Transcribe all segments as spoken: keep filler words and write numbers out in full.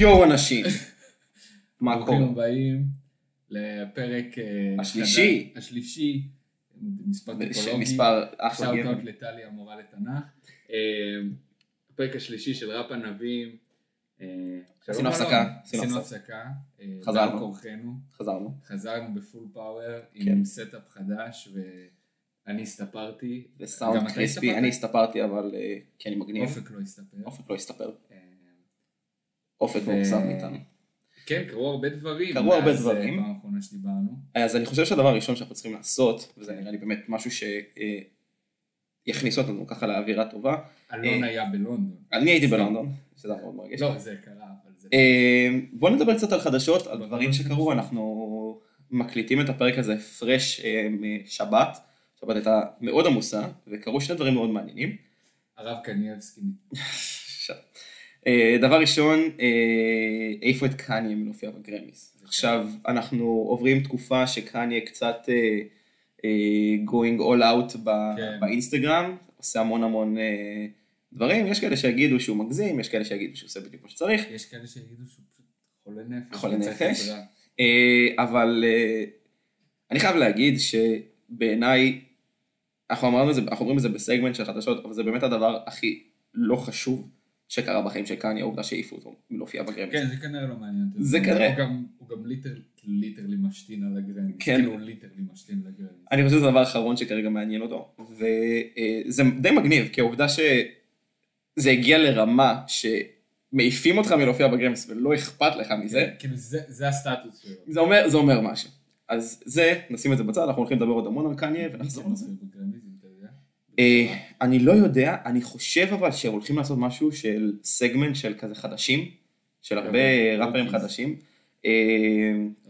יו אנשים, מה קורה? ברוכים הבאים לפרק השלישי, השלישי, מספר טופולוגי, מספר אחלה גבר. שאוטות לטלי המורה לתנ"ך. הפרק השלישי של רפ ענבים. עשינו הפסקה. עשינו הפסקה. חזרנו. חזרנו. חזרנו בפול פאוור עם סטאפ חדש ו... אני הסתפרתי. וסאונד קריספי, אני הסתפרתי, אבל כי אני מגניב. אופק לא הסתפר. אופק לא הסתפר. אופק מוקסם מאיתנו. כן, קראו הרבה דברים. קראו הרבה דברים. פעם האחרונה שדיברנו. אז אני חושב שהדבר הראשון שאנחנו צריכים לעשות, וזה נראה לי באמת משהו שיכניס אותנו ככה לאווירה טובה. אלון היה בלונדון. אני הייתי בלונדון, שזה מאוד מרגש. לא, זה קרה, אבל זה... בואו נדבר קצת על חדשות, על דברים שקרו. אנחנו מקליטים את הפרק הזה פרש משבת. שבת הייתה מאוד עמוסה, וקרו שני דברים מאוד מעניינים. הרב קניאבסקי. דבר ראשון, איפה את קניה מנופיע בגרמיס. עכשיו אנחנו עוברים תקופה שקניה קצת going all out באינסטגרם, עושה המון המון דברים, יש כאלה שיגידו שהוא מגזים, יש כאלה שיגידו שהוא עושה בדיוק מה שצריך. יש כאלה שיגידו שהוא חולה נפש. חולה נפש, אבל אני חייב להגיד ש... בעיניי, אנחנו אומרים את זה בסגמנט של חדשות, אבל זה באמת הדבר הכי לא חשוב שקרה בחיים של קניה, העובדה שהעיפו אותו מלהופיע בגרמיס. כן, זה כנראה לא מעניין. זה כנראה. הוא גם ליטרלי משתין על הגרמיס. כן. כאילו ליטרלי משתין על הגרמיס. אני חושב שזה הדבר האחרון שכרגע מעניין אותו. וזה די מגניב, כי העובדה שזה הגיע לרמה ש... מעיפים אותך מלהופיע בגרמיס ולא אכפת לך מזה. כאילו זה הסטטוס שלו. זה אומר משהו. אז זה, נשים את זה בצד, אנחנו הולכים לדבר עוד המון על קניה, ונחזור לזה. אני לא יודע, אני חושב אבל שהולכים לעשות משהו של סגמנט של כזה חדשים, של הרבה ראפרים חדשים.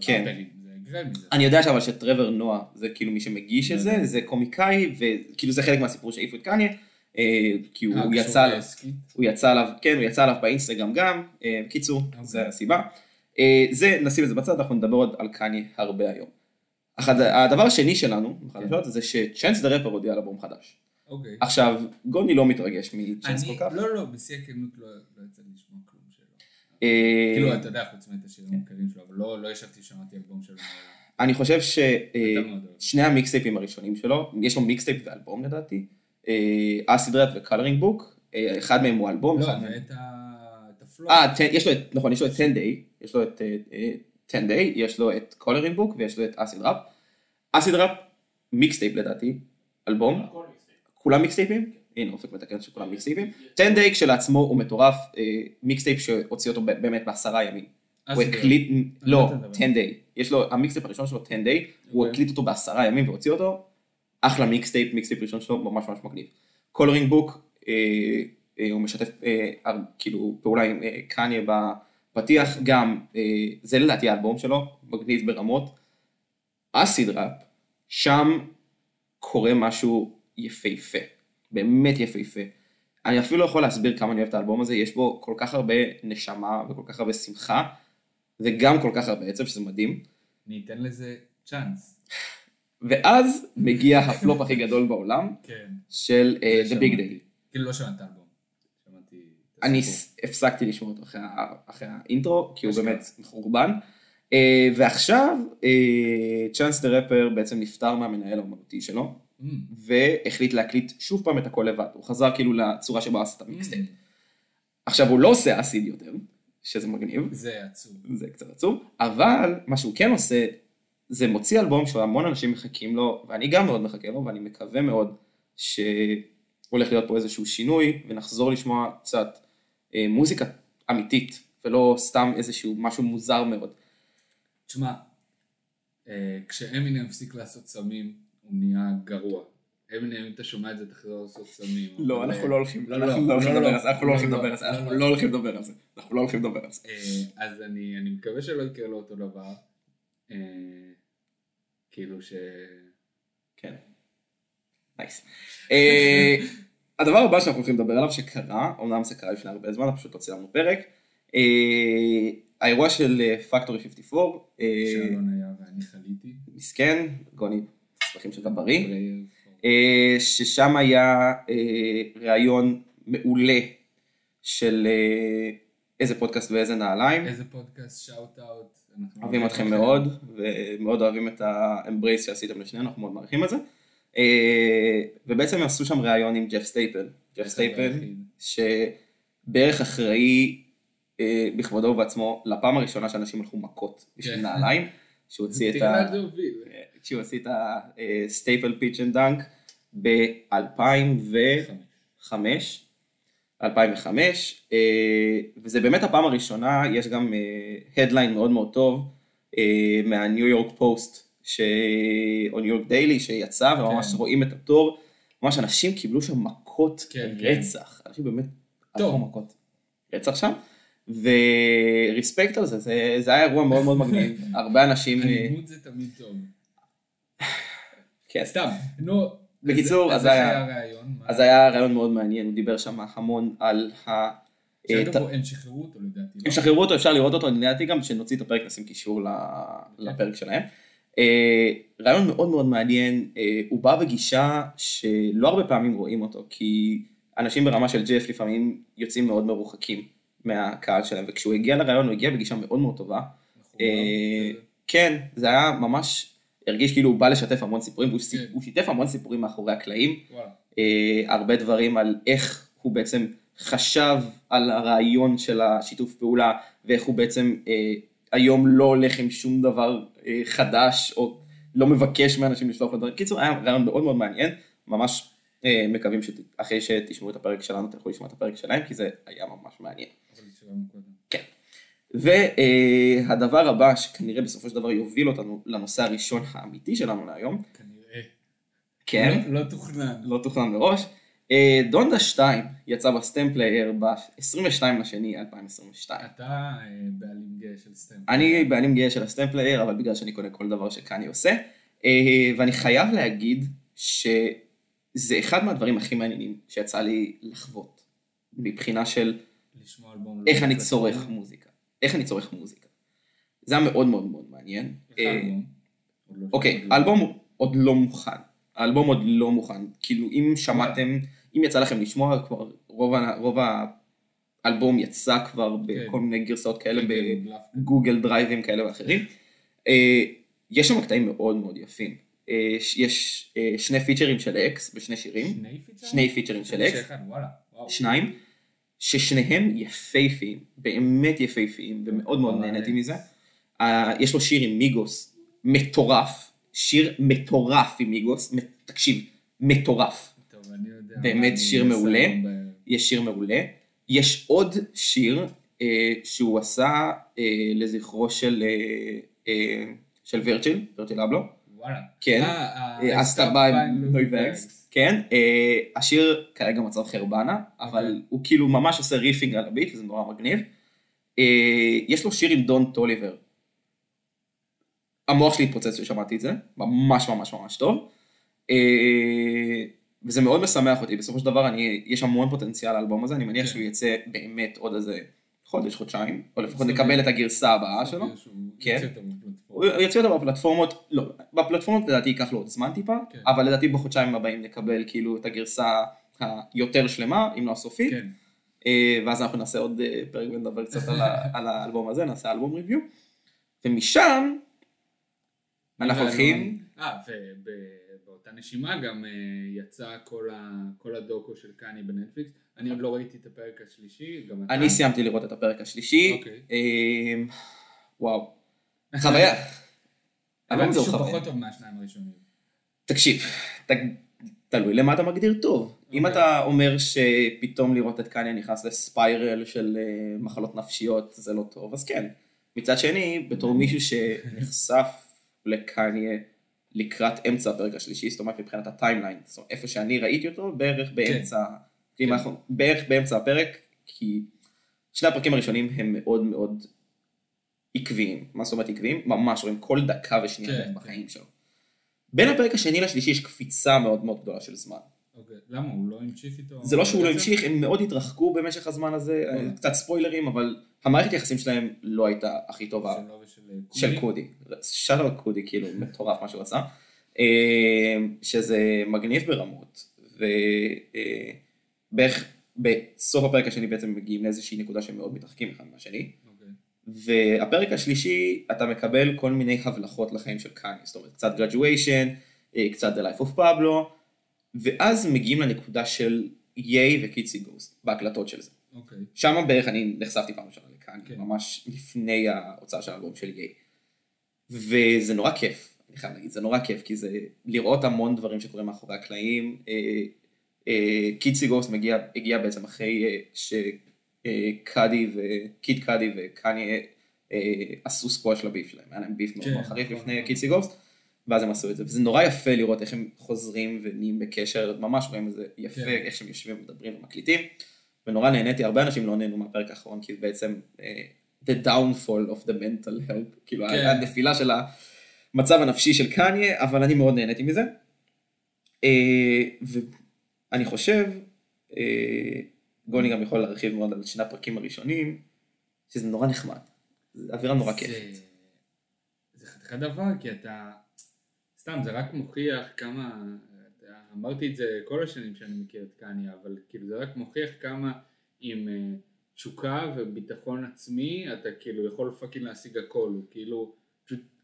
כן. אני יודע אבל שטרוור נועה, זה כאילו מי שמגיש את זה, זה קומיקאי, וכאילו זה חלק מהסיפור שהעיפו את קניה, כי הוא יצא עליו, כן, הוא יצא עליו באינסטגרם גם, קיצור, זה הסיבה. זה, נשים את זה בצד, אנחנו נדבר עוד על קניה הרבה היום. הדבר השני שלנו, זה שצ'אנס דה ראפר הודיע על אלבום חדש. עכשיו, גוני לא מתרגש מצ'אנס כל כך. לא, לא, בשיא הכנות לא יצא לשמוע כלום שלו. כאילו, אתה יודע, חוץ מאת השירים המוכרים שלו, אבל לא ישבתי שמעתי אלבום שלו. אני חושב ששני המיקסטייפים הראשונים שלו, יש לו מיקסטייפ ואלבום לדעתי, אסידרט וקלרינג בוק, אחד מהם הוא אלבום. לא, ואת הפלור. נכון, יש לו את עשרה דיי. יש לו את עשרה דיי, יש לו את קולרינג בוק, ויש לו את אסיד ראפ. אסיד ראפ, מיקסטייפ לדעתי, אלבום. כולם מיקסטייפים? הנה, אופק מתקן שכולם מיקסטייפים. עשרה דיי כשלעצמו הוא מטורף, מיקסטייפ שהוציא אותו באמת בעשרה ימים. הוא הקליט, לא, עשרה דיי. יש לו, המיקסטייפ הראשון שלו, עשרה דיי, הוא הקליט אותו בעשרה ימים והוציא אותו. אחלה מיקסטייפ, מיקסטייפ ראשון שלו, ממש ממש מגניב. קולרינג בוק, הוא משתף, כאילו, פעולה עם קניה ב... פתיח גם, זה לדעתי האלבום שלו, מגניב ברמות, אסיד ראפ, שם קורה משהו יפהפה, באמת יפהפה. אני אפילו לא יכול להסביר כמה אני אוהב את האלבום הזה, יש בו כל כך הרבה נשמה וכל כך הרבה שמחה, וגם כל כך הרבה עצב שזה מדהים. ניתן לזה צ'אנס. ואז מגיע הפלופ הכי גדול בעולם, של The Big Day. כאילו לא שמעת האלבום. אני הפסקתי לשמוע אותו אחרי האינטרו, כי הוא באמת חורבן, ועכשיו צ'אנס דה ראפר בעצם נפטר מהמנהל האומנותי שלו, והחליט להקליט שוב פעם את הכל לבד, הוא חזר כאילו לצורה שבה עשת המיקסטייפ. עכשיו הוא לא עושה אסיד יותר, שזה מגניב. זה עצוב. זה קצת עצוב, אבל מה שהוא כן עושה, זה מוציא אלבום שהמון אנשים מחכים לו, ואני גם מאוד מחכה לו, ואני מקווה מאוד שהולך להיות פה איזשהו שינוי, ונחזור לשמוע קצת, מוזיקה אמיתית, ולא סתם איזשהו משהו מוזר מאוד. תשמע, כשאמינם הפסיק לעשות סמים, הוא נהיה גרוע. אמינם, אם אתה שומע את זה, תחזור לעשות סמים. לא, אנחנו לא הולכים לדבר על זה, אנחנו לא הולכים לדבר על זה, אנחנו לא הולכים לדבר על זה, אנחנו לא הולכים לדבר על זה. אז אני מקווה שלא יקרה לו אותו דבר, כאילו ש... כן. נייס. הדבר הבא שאנחנו הולכים לדבר עליו שקרה, אומנם זה קרה לפני הרבה זמן, פשוט תוציא לנו פרק, האירוע של פקטורי חמישים וארבע, שאלון היה ואני חליתי, מסכן, גוני, סלחים שאתה בריא, ששם היה ראיון מעולה של איזה פודקאסט ואיזה נעליים. איזה פודקאסט, שאוט אאוט. אוהבים אתכם מאוד, ומאוד אוהבים את האמברייס שעשיתם לשנינו, אנחנו מאוד מעריכים את זה. ובעצם עשו שם ראיון עם ג'ף סטייפל. ג'ף סטייפל, שבערך אחראי בכבודו ובעצמו, לפעם הראשונה שאנשים הלכו מכות בשביל נעליים, שהוא הוציא את הסטייפל פיץ' אנד דנק ב-אלפיים וחמש. אלפיים וחמש, וזה באמת הפעם הראשונה, יש גם הדליין מאוד מאוד טוב, מהניו יורק פוסט, או ניו יורק דיילי, שיצא, וממש רואים את התור, ממש אנשים קיבלו שם מכות רצח, אנשים באמת עשו מכות רצח שם, ורספקט על זה, זה היה אירוע מאוד מאוד מגניב, הרבה אנשים... הלימוד זה תמיד טוב. כן, סתם, נו... בקיצור, אז היה רעיון. אז היה רעיון מאוד מעניין, הוא דיבר שם המון על ה... הם שחררו אותו, לדעתי. הם שחררו אותו, אפשר לראות אותו, לדעתי גם שנוציא את הפרק, נשים קישור לפרק שלהם. רעיון מאוד מאוד מעניין, הוא בא בגישה שלא הרבה פעמים רואים אותו, כי אנשים ברמה של ג'ף לפעמים יוצאים מאוד מרוחקים מהקהל שלהם, וכשהוא הגיע לרעיון, הוא הגיע בגישה מאוד מאוד טובה. כן, זה היה ממש... הרגיש כאילו הוא בא לשתף המון סיפורים, והוא שיתף המון סיפורים מאחורי הקלעים, הרבה דברים על איך הוא בעצם חשב על הרעיון של השיתוף פעולה, ואיך הוא בעצם היום לא הולך עם שום דבר חדש, או לא מבקש מאנשים לשלוח לדברים. קיצור, היה רעיון מאוד מאוד מעניין, ממש מקווים שאחרי שתשמעו את הפרק שלנו, תלכו לשמוע את הפרק שלהם, כי זה היה ממש מעניין. כן. והדבר הבא שכנראה בסופו של דבר יוביל אותנו לנושא הראשון האמיתי שלנו להיום. כנראה. כן. לא, לא תוכנן. לא תוכנן מראש. דונדה שתיים יצא בסטמפ פלייר ב-עשרים ושניים לשני אלפיים עשרים ושתיים. אתה בעלים גאה של סטמפ פלייר. אני בעלים גאה של הסטמפ פלייר, אבל בגלל שאני קונה כל דבר שכאני עושה. ואני חייב להגיד שזה אחד מהדברים הכי מעניינים שיצא לי לחוות. מבחינה של איך אני צורך מוזיקה. איך אני צורך מוזיקה. זה היה מאוד מאוד מאוד מעניין. אוקיי, האלבום עוד לא מוכן. האלבום עוד לא מוכן. כאילו, אם שמעתם, אם יצא לכם לשמוע, כבר רוב האלבום יצא כבר בכל מיני גרסאות כאלה, בגוגל דרייבים כאלה ואחרים. יש שם קטעים מאוד מאוד יפים. יש שני פיצ'רים של אקס בשני שירים. שני פיצ'רים? שני פיצ'רים של אקס. שניים. ששניהם יפהפיים, באמת יפהפיים, ומאוד מאוד נהניתי מזה. יש לו שיר עם מיגוס, מטורף, שיר מטורף עם מיגוס, תקשיב, מטורף. באמת שיר מעולה, יש שיר מעולה. יש עוד שיר שהוא עשה לזכרו של וירג'יל, וירג'יל אבלו. וואלה. כן, עשתה ביי נוי וקס. כן, השיר כרגע מצב חרבנה, אבל הוא כאילו ממש עושה ריפינג על הביט, וזה נורא מגניב. יש לו שיר עם דון טוליבר. המוח שלי התפוצץ ששמעתי את זה, ממש ממש ממש טוב. וזה מאוד משמח אותי, בסופו של דבר יש המון פוטנציאל לאלבום הזה, אני מניח שהוא יצא באמת עוד איזה חודש, חודשיים, או לפחות נקבל את הגרסה הבאה שלו. כן. הוא יצא אותה בפלטפורמות, לא, בפלטפורמות לדעתי ייקח לו עוד זמן טיפה, כן. אבל לדעתי בחודשיים הבאים נקבל כאילו את הגרסה היותר שלמה, אם לא הסופית, כן. ואז אנחנו נעשה עוד פרק ונדבר קצת על, על האלבום הזה, נעשה אלבום ריביו, ומשם אנחנו הולכים... אה, ובאותה נשימה גם יצא כל, ה, כל הדוקו של קני בנטפליקס, אני עוד לא ראיתי את הפרק השלישי, גם אתה... אני סיימתי לראות את הפרק השלישי, אוקיי. אה, וואו. חוויה. אבל זה פחות טוב מהשניים הראשונים. תקשיב, תלוי למה אתה מגדיר טוב. אם אתה אומר שפתאום לראות את קניה נכנס לספיירל של מחלות נפשיות, זה לא טוב, אז כן. מצד שני, בתור מישהו שנחשף לקניה לקראת אמצע הפרק השלישי, זאת אומרת מבחינת הטיימליין, זאת אומרת איפה שאני ראיתי אותו, בערך באמצע, בערך באמצע הפרק, כי שני הפרקים הראשונים הם מאוד מאוד... עקביים, מה זאת אומרת עקביים? ממש רואים כל דקה ושנייה בחיים שלו. בין הפרק השני לשלישי יש קפיצה מאוד מאוד גדולה של זמן. אוקיי, למה? הוא לא המשיך איתו? זה לא שהוא לא המשיך, הם מאוד התרחקו במשך הזמן הזה, קצת ספוילרים, אבל המערכת יחסים שלהם לא הייתה הכי טובה. של קודי. של קודי, כאילו, מטורף מה שהוא רצה. שזה מגניב ברמות, ובערך בסוף הפרק השני בעצם מגיעים לאיזושהי נקודה שהם מאוד מתרחקים אחד מהשני, והפרק השלישי אתה מקבל כל מיני הבלחות לחיים של קאני, זאת אומרת קצת graduation, קצת the life of Pablo, ואז מגיעים לנקודה של ייי וקיצי גוסט, בהקלטות של זה. שם בערך אני נחשפתי פעם ראשונה לקאני, ממש לפני ההוצאה של האלבום של ייי. וזה נורא כיף, אני חייב להגיד, זה נורא כיף, כי זה לראות המון דברים שקורים מאחורי הקלעים. קיצי גוסט הגיע בעצם אחרי שקאדי וקיד קאדי וקאני עשו סקוואש לביף שלהם, היה להם ביף מאוד חריף לפני קיצי גוסט, ואז הם עשו את זה, וזה נורא יפה לראות איך הם חוזרים ונהיים בקשר, ממש רואים את זה יפה, כן. איך שהם יושבים ומדברים ומקליטים, ונורא נהניתי, הרבה אנשים לא נהנו מהפרק האחרון, כי בעצם, uh, the downfall of the mental health, כאילו כן. הנפילה של המצב הנפשי של קניה, אבל אני מאוד נהניתי מזה, uh, ואני חושב, uh, גוני גם יכול להרחיב מאוד על שני הפרקים הראשונים, שזה נורא נחמד, אווירה נורא כיפת. זה חתיכה דבר, כי אתה... סתם, זה רק מוכיח כמה, אמרתי את זה כל השנים שאני מכיר את קניה, אבל כאילו זה רק מוכיח כמה עם תשוקה וביטחון עצמי, אתה כאילו יכול פאקינג להשיג הכל, כאילו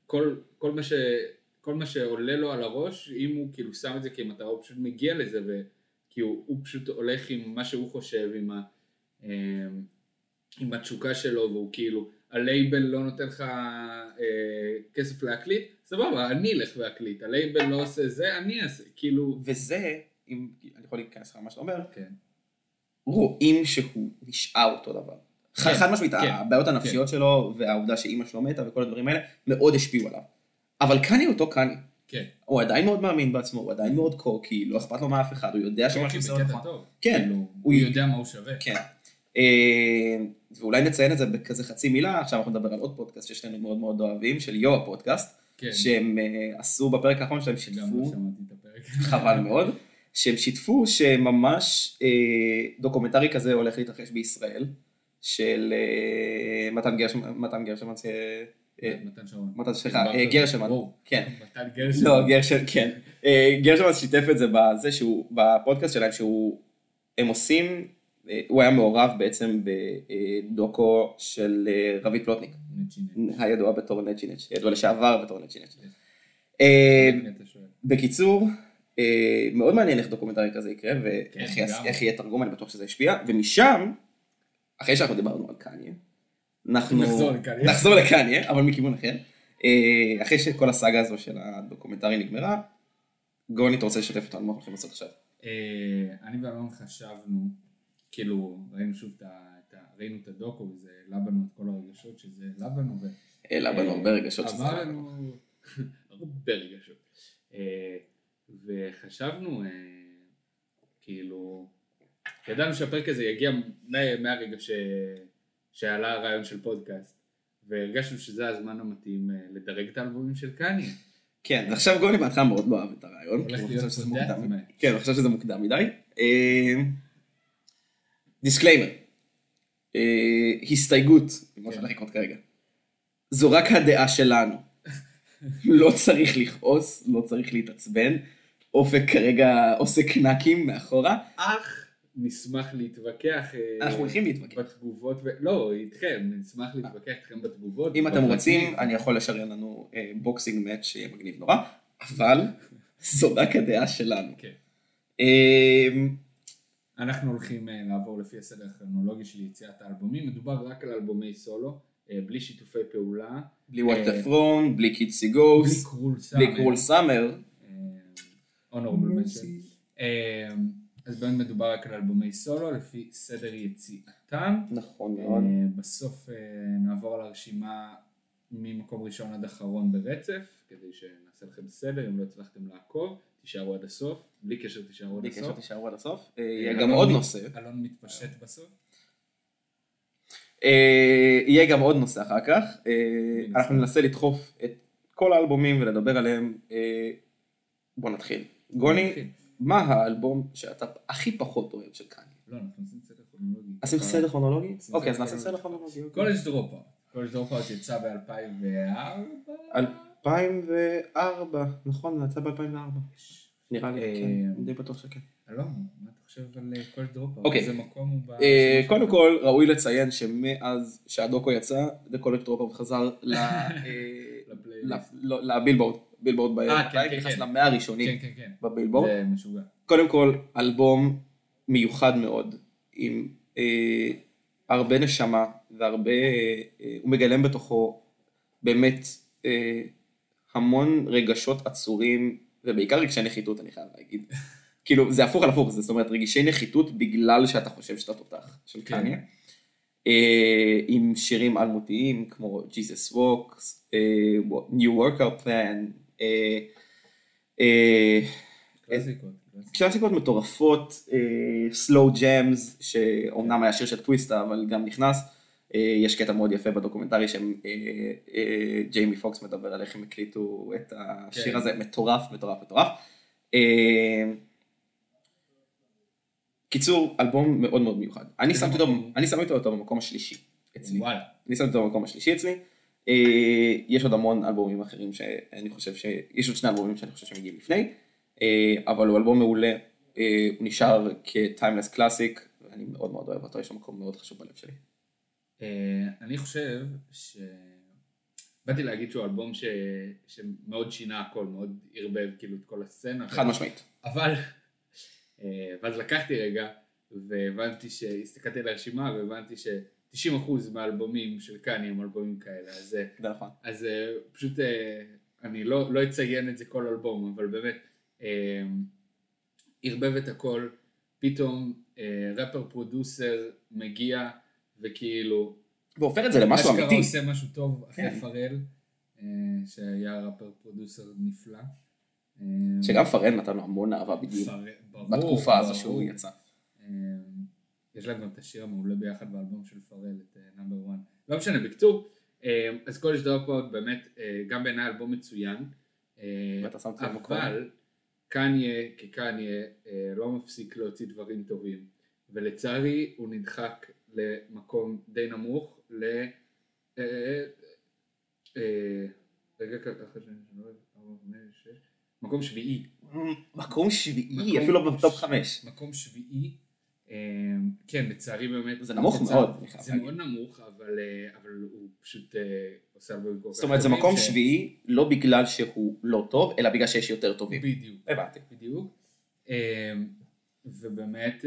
כל, כל, מה ש, כל מה שעולה לו על הראש, אם הוא כאילו שם את זה כמטרה, הוא פשוט מגיע לזה, וכי הוא, הוא פשוט הולך עם מה שהוא חושב, עם, ה, עם התשוקה שלו, והוא כאילו, הלייבל לא נותן לך אה, כסף להקליט, סבבה, אני אלך להקליט, הלייבל לא עושה זה, אני אעשה, כאילו... וזה, אם אני יכול להיכנס לך מה שאתה אומר, כן. רואים שהוא נשאר אותו דבר. כן, חד משמעית, כן, הבעיות הנפשיות כן. שלו, והעובדה שאימא שלו מתה וכל הדברים האלה, מאוד השפיעו עליו. אבל קני אותו קני. כן. הוא עדיין מאוד מאמין בעצמו, הוא עדיין מאוד קורקי, לא אכפת לו מאף אחד, הוא יודע שמה שעושה אותך. כן, הוא, הוא יודע מה הוא שווה. כן. ואולי נציין את זה בכזה חצי מילה, עכשיו אנחנו נדבר על עוד פודקאסט ששנינו מאוד מאוד אוהבים, של יו הפודקאסט, שהם עשו בפרק האחרון שהם שיתפו, חבל מאוד, שהם שיתפו שממש דוקומנטרי כזה הולך להתרחש בישראל, של מתן גרשמן, מתן גרשמן, מתן גרשמן, כן, לא גרשמן, כן, גרשמן שיתף את זה בזה שהוא, בפודקאסט שלהם, שהם עושים, הוא היה מעורב בעצם בדוקו של רבית פלוטניק, הידועה בתור נצ'ינץ', הידועה לשעבר בתור נצ'ינץ'. בקיצור, מאוד מעניין איך דוקומנטרי כזה יקרה, ואיך יהיה תרגום, אני בטוח שזה השפיע, ומשם, אחרי שאנחנו דיברנו על קניה, אנחנו נחזור לקניה, אבל מכיוון אחר, אחרי שכל הסאגה הזו של הדוקומנטרי נגמרה, גוני, אתה רוצה לשתף אותנו, מה אנחנו הולכים לעשות עכשיו? אני ואלון חשבנו, כאילו ראינו שוב את ראינו את הדוקו, וזה לבנו את כל הרגשות שזה לבנו, לבנו הרבה רגשות שזה לבנו, הרבה רגשות, וחשבנו כאילו ידענו שהפרק הזה יגיע מהרגע שעלה הרעיון של פודקאסט, והרגשנו שזה הזמן המתאים לדרג את האלבומים של קניה. כן, עכשיו גוני בהתחלה מאוד לא אוהב את הרעיון, כן, אני חושב שזה מוקדם מדי. דיסקליימר, הסתייגות, כמו שאני לקרות כרגע, זו רק הדעה שלנו, לא צריך לכעוס, לא צריך להתעצבן, אופק כרגע עושה קנקים מאחורה. אך נשמח להתווכח. אנחנו הולכים להתווכח. בתגובות, לא, איתכם, נשמח להתווכח איתכם בתגובות. אם אתם רוצים, אני יכול לשריין לנו בוקסינג מאץ' שיהיה מגניב נורא, אבל זו רק הדעה שלנו. כן. אנחנו הולכים לעבור לפי הסדר הכרונולוגי של יציאת האלבומים, מדובר רק על אלבומי סולו, בלי שיתופי פעולה, בלי What the Throne, בלי Kids See Goes, בלי Cruel Summer, honorable mention. אז באמת מדובר רק על אלבומי סולו, לפי סדר יציאתם. נכון מאוד. בסוף נעבור על הרשימה ממקום ראשון עד אחרון ברצף, כדי שנעשה לכם סדר, אם לא הצלחתם לעקוב. תישארו עד הסוף, בלי קשר תישארו עד הסוף. בלי קשר תישארו עד הסוף. יהיה גם עוד נושא. אלון מתפשט בסוף. יהיה גם עוד נושא אחר כך. אנחנו ננסה לדחוף את כל האלבומים ולדבר עליהם. בוא נתחיל. גוני, מה האלבום שאתה הכי פחות אוהב של קניה? לא, אנחנו עושים סדר כרונולוגי. עושים סדר כרונולוגי? אוקיי, אז נעשה סדר כרונולוגי. קולג' דרופאוט. קולג' דרופאוט יצא ב-אלפיים וארבע. אלפיים וארבע, נכון, נצא ב-אלפיים וארבע. נראה לי, כן, די בטוח שכן. לא, מה אתה חושב על כל דרופר? אוקיי. איזה מקום הוא ב... קודם כל, ראוי לציין שמאז שהדוקו יצא, דה קולקט דרופר חזר לבילבורד, בילבורד בערב, נכנס למאה הראשונים בבילבורד. זה משוגע. קודם כל, אלבום מיוחד מאוד, עם הרבה נשמה, והרבה, הוא מגלם בתוכו באמת המון רגשות עצורים, ובעיקר רגשי נחיתות, אני חייב להגיד. כאילו, זה הפוך על הפוך, זאת אומרת, רגישי נחיתות בגלל שאתה חושב שאתה תותח, של קניה. עם שירים אלמותיים, כמו Jesus Walks, New Worker Plan, קלאסיקות. קלאסיקות מטורפות, Slow Jams, שאומנם היה שיר של טוויסטה, אבל גם נכנס. יש קטע מאוד יפה בדוקומנטרי שג'יימי פוקס מדבר על איך הם הקליטו את השיר הזה, מטורף, מטורף, מטורף. קיצור, אלבום מאוד מאוד מיוחד. אני שמתי אותו במקום השלישי אצלי. אני שמתי אותו במקום השלישי אצלי. יש עוד המון אלבומים אחרים שאני חושב ש... יש עוד שני אלבומים שאני חושב שמגיעים לפני, אבל הוא אלבום מעולה, הוא נשאר כ-timeless קלאסיק, ואני מאוד מאוד אוהב אותו, יש לו מקום מאוד חשוב בלב שלי. אני חושב ש... באתי להגיד שהוא אלבום ש... שמאוד שינה הכל, מאוד ערבב כאילו את כל הסצנה. חד משמעית. אבל... ואז לקחתי רגע, והבנתי שהסתכלתי לרשימה, והבנתי ש-תשעים אחוז מהאלבומים של קני הם אלבומים כאלה. אז... נכון. אז פשוט אני לא, לא אציין את זה כל אלבום, אבל באמת ערבב את הכל. פתאום רפר פרודוסר מגיע... וכאילו... והופך את זה למשהו אמיתי. אשכרה עושה משהו טוב, אחרי פרל, שהיה רפר פרודוסר נפלא. שגם פרל נתן לו המון אהבה בדיוק, בתקופה הזו שהוא יצא. יש לה גם את השיר המעולה ביחד באלבום של פרל, את נאמבר אחת. לא משנה, בקצור, אז קולג' דרופאוט באמת, גם בעיניי אלבום מצוין. אבל קניה, כקניה, לא מפסיק להוציא דברים טובים. ולצערי הוא נדחק למקום די נמוך, ל... רגע ככה שאני חושב, מקום שביעי. מקום שביעי, אפילו בטופ חמש. מקום שביעי, כן, לצערי באמת. זה נמוך מאוד. זה מאוד נמוך, אבל הוא פשוט עושה הרבה מקום. זאת אומרת, זה מקום שביעי, לא בגלל שהוא לא טוב, אלא בגלל שיש יותר טובים. בדיוק. הבנתי. בדיוק. ובאמת...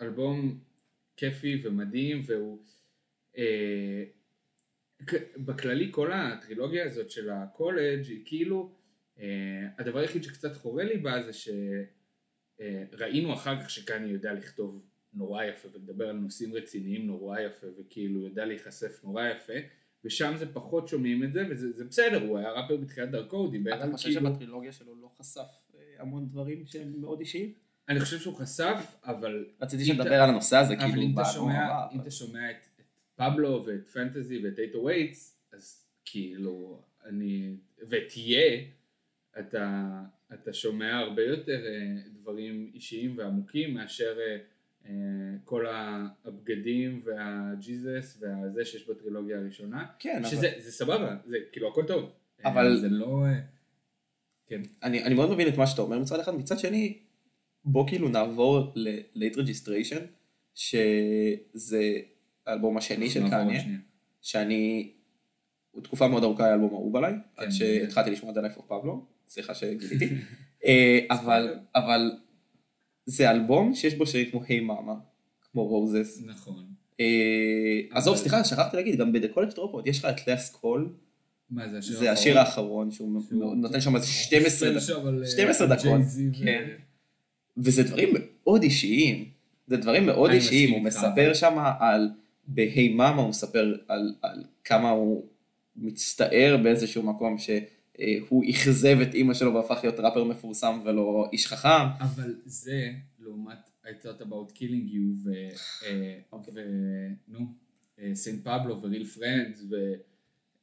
אלבום כיפי ומדהים, והוא, אה, בכללי כל הטרילוגיה הזאת של הקולג' היא כאילו, אה, הדבר היחיד שקצת חורה לי בה זה שראינו אה, אחר כך שקני יודע לכתוב נורא יפה, ולדבר על נושאים רציניים נורא יפה, וכאילו יודע להיחשף נורא יפה, ושם זה פחות שומעים את זה, וזה זה בסדר, הוא היה רפר בתחילת דרכו, הוא דיבר על כאילו... אתה חושב שבטרילוגיה שלו לא חשף המון דברים שהם מאוד אישיים? אני חושב שהוא חשף, אבל... רציתי שנדבר על הנושא הזה, כאילו... אם אתה שומע את פאבלו ואת פנטזי ואת אייט או אייטס, אז כאילו, אני... ותהיה, אתה שומע הרבה יותר דברים אישיים ועמוקים, מאשר כל הבגדים והג'יזס והזה שיש בטרילוגיה הראשונה. כן, אבל... שזה סבבה, זה כאילו הכל טוב. אבל... זה לא... כן. אני מאוד מבין את מה שאתה אומר מצד אחד, מצד שני... בוא כאילו נעבור ל-Late Registration, שזה האלבום השני של קניה, שאני, הוא תקופה מאוד ארוכה היה אלבום אהוב עליי, עד שהתחלתי לשמוע The Life of Pablo, סליחה שגיליתי, אבל זה אלבום שיש בו שירים כמו Hey Mama, כמו Roses. נכון. עזוב, סליחה, שכחתי להגיד, גם ב-The College Dropout יש לך את Last Call, זה השיר האחרון, שהוא נותן שם איזה שתים עשרה דקות, כן. וזה דברים מאוד אישיים, זה דברים מאוד אישיים, הוא מספר שם על, בהי מאמה הוא מספר על, על כמה הוא מצטער באיזשהו מקום שהוא יחזב את אמא שלו והפך להיות ראפר מפורסם ולא איש חכם. אבל זה לעומת I thought about killing you ונו, סנט פאבלו וריל פרנדס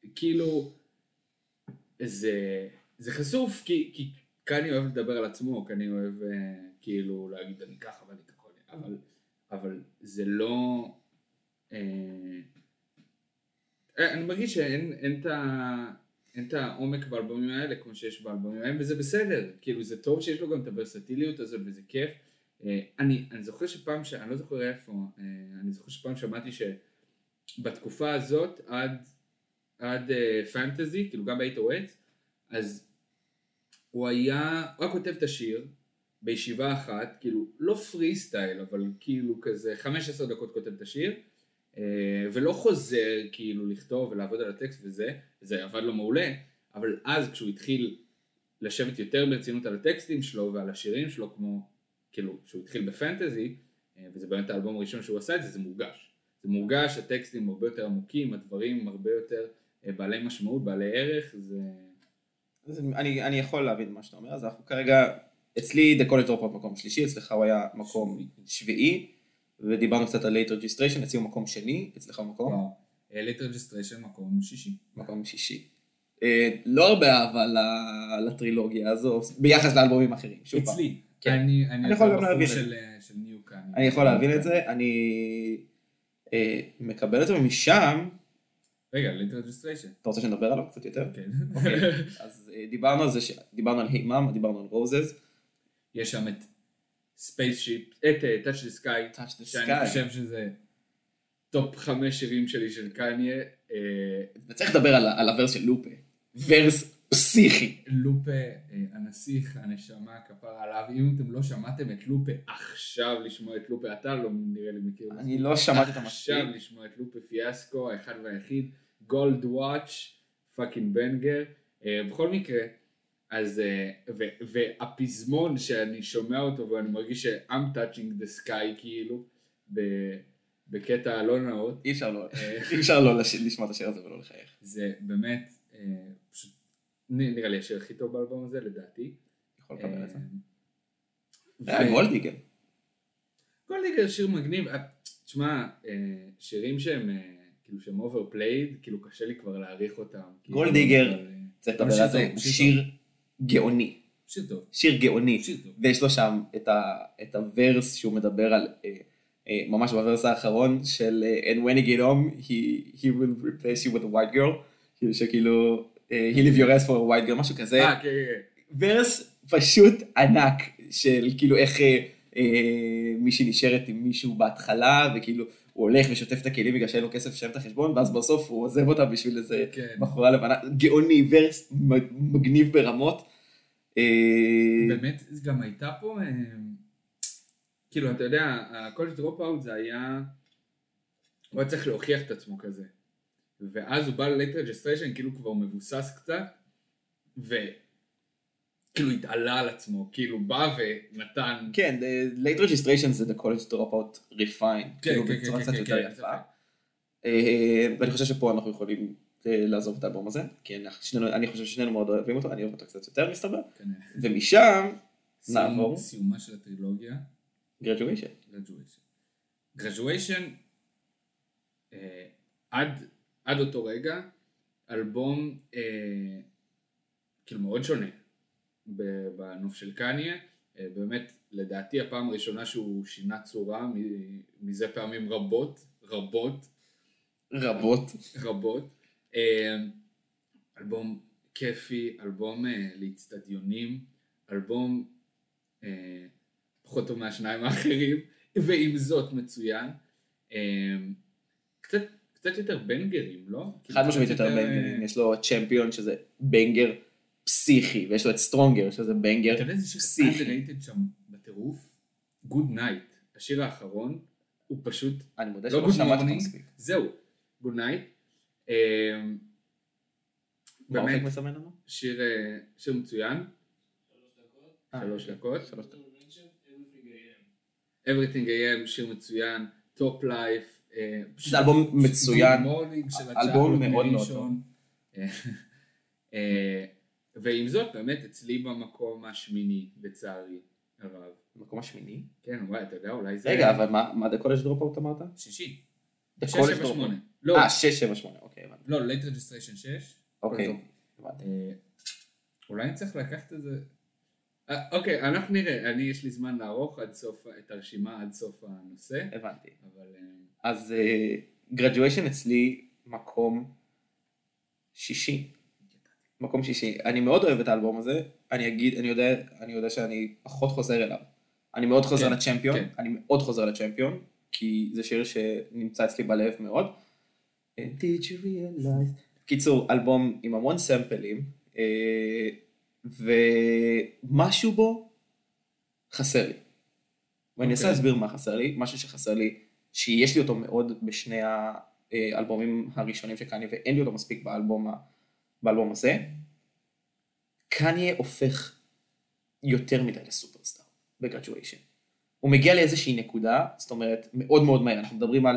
וכאילו, זה חשוף כי קני אוהב לדבר על עצמו, קני אוהב... כאילו להגיד אני ככה ואני ככה, אבל, אבל זה לא, אה, אני מרגיש שאין את ה, אין את העומק באלבומים האלה כמו שיש באלבומים האלה, וזה בסדר, כאילו זה טוב שיש לו גם את הוורסטיליות הזאת וזה כיף. אני, אני זוכר שפעם, ש... אני לא זוכר איפה, אני זוכר שפעם שמעתי שבתקופה הזאת עד, עד פנטזי, כאילו גם היית רועץ, אז הוא היה, הוא היה כותב את השיר בישיבה אחת, כאילו לא פרי סטייל, אבל כאילו כזה חמש עשרה דקות כותב את השיר, ולא חוזר כאילו לכתוב ולעבוד על הטקסט וזה, זה עבד לו מעולה, אבל אז כשהוא התחיל לשבת יותר ברצינות על הטקסטים שלו ועל השירים שלו, כמו כאילו כשהוא התחיל בפנטזי, וזה באמת האלבום הראשון שהוא עשה את זה, זה מורגש. זה מורגש, הטקסטים הרבה יותר עמוקים, הדברים הרבה יותר בעלי משמעות, בעלי ערך, זה... אני, אני יכול להבין מה שאתה אומר, אז אנחנו כרגע, אצלי The College Dropout מקום שלישי, אצלך הוא היה מקום שביעי, ודיברנו קצת על Late Registration, אצלי הוא מקום שני, אצלך מקום? Late Registration מקום שישי. מקום שישי. לא הרבה אהבה לטרילוגיה הזו, ביחס לאלבומים אחרים. אצלי. אני יכול גם להבין את זה. אני יכול להבין את זה, אני מקבל את זה משם. רגע, Late Registration. אתה רוצה שנדבר עליו קצת יותר? כן. אז דיברנו על זה, דיברנו על Hey Mom, דיברנו על Roses. יש שם את... ספייסשיפ, את Touch the Sky, Touch the שאני Sky. חושב שזה טופ חמש שירים שלי של קניה. וצריך לדבר על, על הוורס של לופה, ורס פסיכי. לופה, הנסיך, הנשמה, כפרה עליו, אם אתם לא שמעתם את לופה, עכשיו לשמוע את לופה, אתה לא נראה לי מכיר. אני לא שמעתי את המשפיע. עכשיו לשמוע את לופה, פיאסקו, האחד והיחיד, גולד וואץ', פאקינג בנגר, בכל מקרה. אז, והפזמון שאני שומע אותו ואני מרגיש ש-I'm touching the sky כאילו, בקטע לא נאות. אי אפשר לא, אי אפשר לא לשמוע את השיר הזה ולא לחייך. זה באמת, פשוט, נראה לי השיר הכי טוב באלבום הזה, לדעתי. יכול לקבל את זה. היה גולדיגר. גולדיגר שיר מגניב, תשמע, שירים שהם, כאילו שהם overplayed, כאילו קשה לי כבר להעריך אותם. גולדיגר, צריך לדבר על זה, שיר... גאוני. שיר טוב. שיר גאוני. שיר טוב. ויש לו שם את, ה, את הוורס שהוא מדבר על, אה, אה, ממש בוורס האחרון של אה, And when he get home, he, he will replace you with a white girl. כאילו שכאילו, אה, he leave your ass for a white girl, משהו כזה. אה, כן, כן. וורס פשוט ענק של כאילו איך אה, אה, מישהי נשארת עם מישהו בהתחלה, וכאילו הוא הולך ושוטף את הכלים בגלל שאין לו כסף לשלם את החשבון, ואז בסוף הוא עוזב אותה בשביל איזה בחורה לבנה. גאוני, ורס מגניב ברמות. באמת, גם הייתה פה, כאילו, אתה יודע, כל דרופאוט זה היה, הוא היה צריך להוכיח את עצמו כזה. ואז הוא בא ל-Late Registration, כאילו כבר מבוסס קצת, וכאילו התעלה על עצמו, כאילו בא ונתן... כן, Late Registration זה The College Dropout Refined, כאילו בצורה קצת יותר יפה. ואני חושב שפה אנחנו יכולים... לעזוב את האלבום הזה, כי אני חושב ששנינו מאוד אוהבים אותו, אני אוהב אותו קצת יותר, מסתבר. ומשם נעבור... סיומה של הטרילוגיה. Graduation. Graduation. Graduation, עד אותו רגע, אלבום כאילו מאוד שונה בנוף של קניה, באמת לדעתי הפעם הראשונה שהוא שינה צורה מזה פעמים רבות, רבות. רבות. רבות. אלבום כיפי, אלבום לאצטדיונים, אלבום פחות טוב מהשניים האחרים, ועם זאת מצוין. קצת, קצת יותר בנגרים, לא? חד משמעית יותר בנגרים, יש לו צ'מפיון שזה בנגר פסיכי, ויש לו את סטרונגר שזה בנגר פסיכי. אתה יודע איזה שיר אנדררייטד שם בטירוף? Good Night, השיר האחרון, הוא פשוט... אני מודה שלא שמעת אותו מספיק. זהו, Good Night. באמת, שיר מצוין, שלוש דקות, Everything I Am, שיר מצוין, Top Life, זה אלבום מצוין, אלבום מאוד מאוד טוב, ועם זאת באמת אצלי במקום השמיני בצערי הרב. במקום השמיני? כן, וואי, אתה יודע, אולי זה... רגע, אבל מה The College Dropout אמרת? שישי, שש שבע שמונה. אה, שש שבע שמונה, אוקיי, הבנתי. לא, Late Registration שש. אוקיי, הבנתי. אולי אני צריך לקחת את זה... אוקיי, אנחנו נראה, אני יש לי זמן לערוך עד סוף, את הרשימה עד סוף הנושא. הבנתי. אז Graduation אצלי מקום שישי. מקום שישי. אני מאוד אוהב את האלבום הזה, אני אגיד, אני יודע, אני יודע שאני פחות חוזר אליו. אני מאוד חוזר כן, לצ'מפיון, כן. אני מאוד חוזר לצ'מפיון, כי זה שיר שנמצא אצלי בלב מאוד. Did you realize? קיצור, אלבום עם המון סמפלים, ומשהו בו חסר לי. ואני אעשה להסביר מה חסר לי, משהו שחסר לי, שיש לי אותו מאוד בשני האלבומים הראשונים שקני, ואין לי אותו מספיק באלבום, באלבום הזה. קניה הופך יותר מדי לסופרסטאר, בגרדואשן. הוא מגיע לאיזושהי נקודה, זאת אומרת, מאוד מאוד מהר, אנחנו מדברים על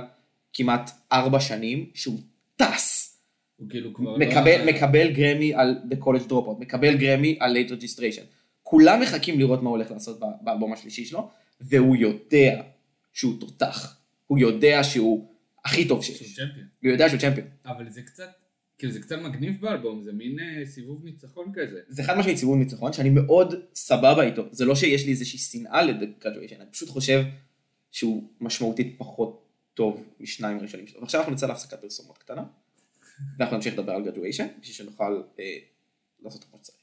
כמעט ארבע שנים, שהוא טס. הוא כאילו כבר... מקבל, מקבל גרמי על The College Dropout, מקבל גרמי על Late Registration. כולם מחכים לראות מה הולך לעשות באלבום השלישי שלו, והוא יודע שהוא תותח. הוא יודע שהוא הכי טוב שיש. שהוא צ'מפיון. הוא יודע שהוא צ'מפיון. אבל זה קצת, כאילו זה קצת מגניב באלבום, זה מין סיבוב ניצחון כזה. זה חד משמעית סיבוב ניצחון, שאני מאוד סבבה איתו. זה לא שיש לי איזושהי שנאה ל-The Graduation, אני פשוט חושב שהוא משמעותית פחות טוב משניים הראשונים שלו. ועכשיו אנחנו נצא להפסקת פרסומות קטנה, ואנחנו נמשיך לדבר על Graduation, בשביל שנוכל אה, לעשות כמו שצריך.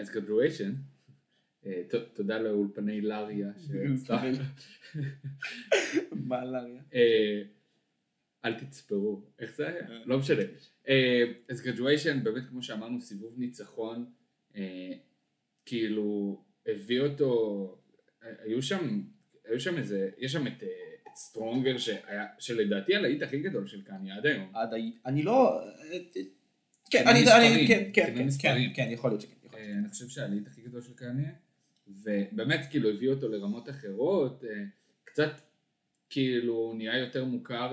אז Graduation, תודה לאולפני לריה. מה לריה? אל תצפרו, איך זה היה? לא משנה. אז Graduation, באמת כמו שאמרנו, סיבוב ניצחון, כאילו הביא אותו, היו שם, היו שם איזה, יש שם את סטרונגר, שלדעתי הלהיט הכי גדול של קניה עד היום. עד היום, אני לא... כן, אני... כן, כן, כן, יכול להיות שכן. אני חושב שהלהיט הכי גדול של קניה, ובאמת כאילו הביא אותו לרמות אחרות, קצת כאילו נהיה יותר מוכר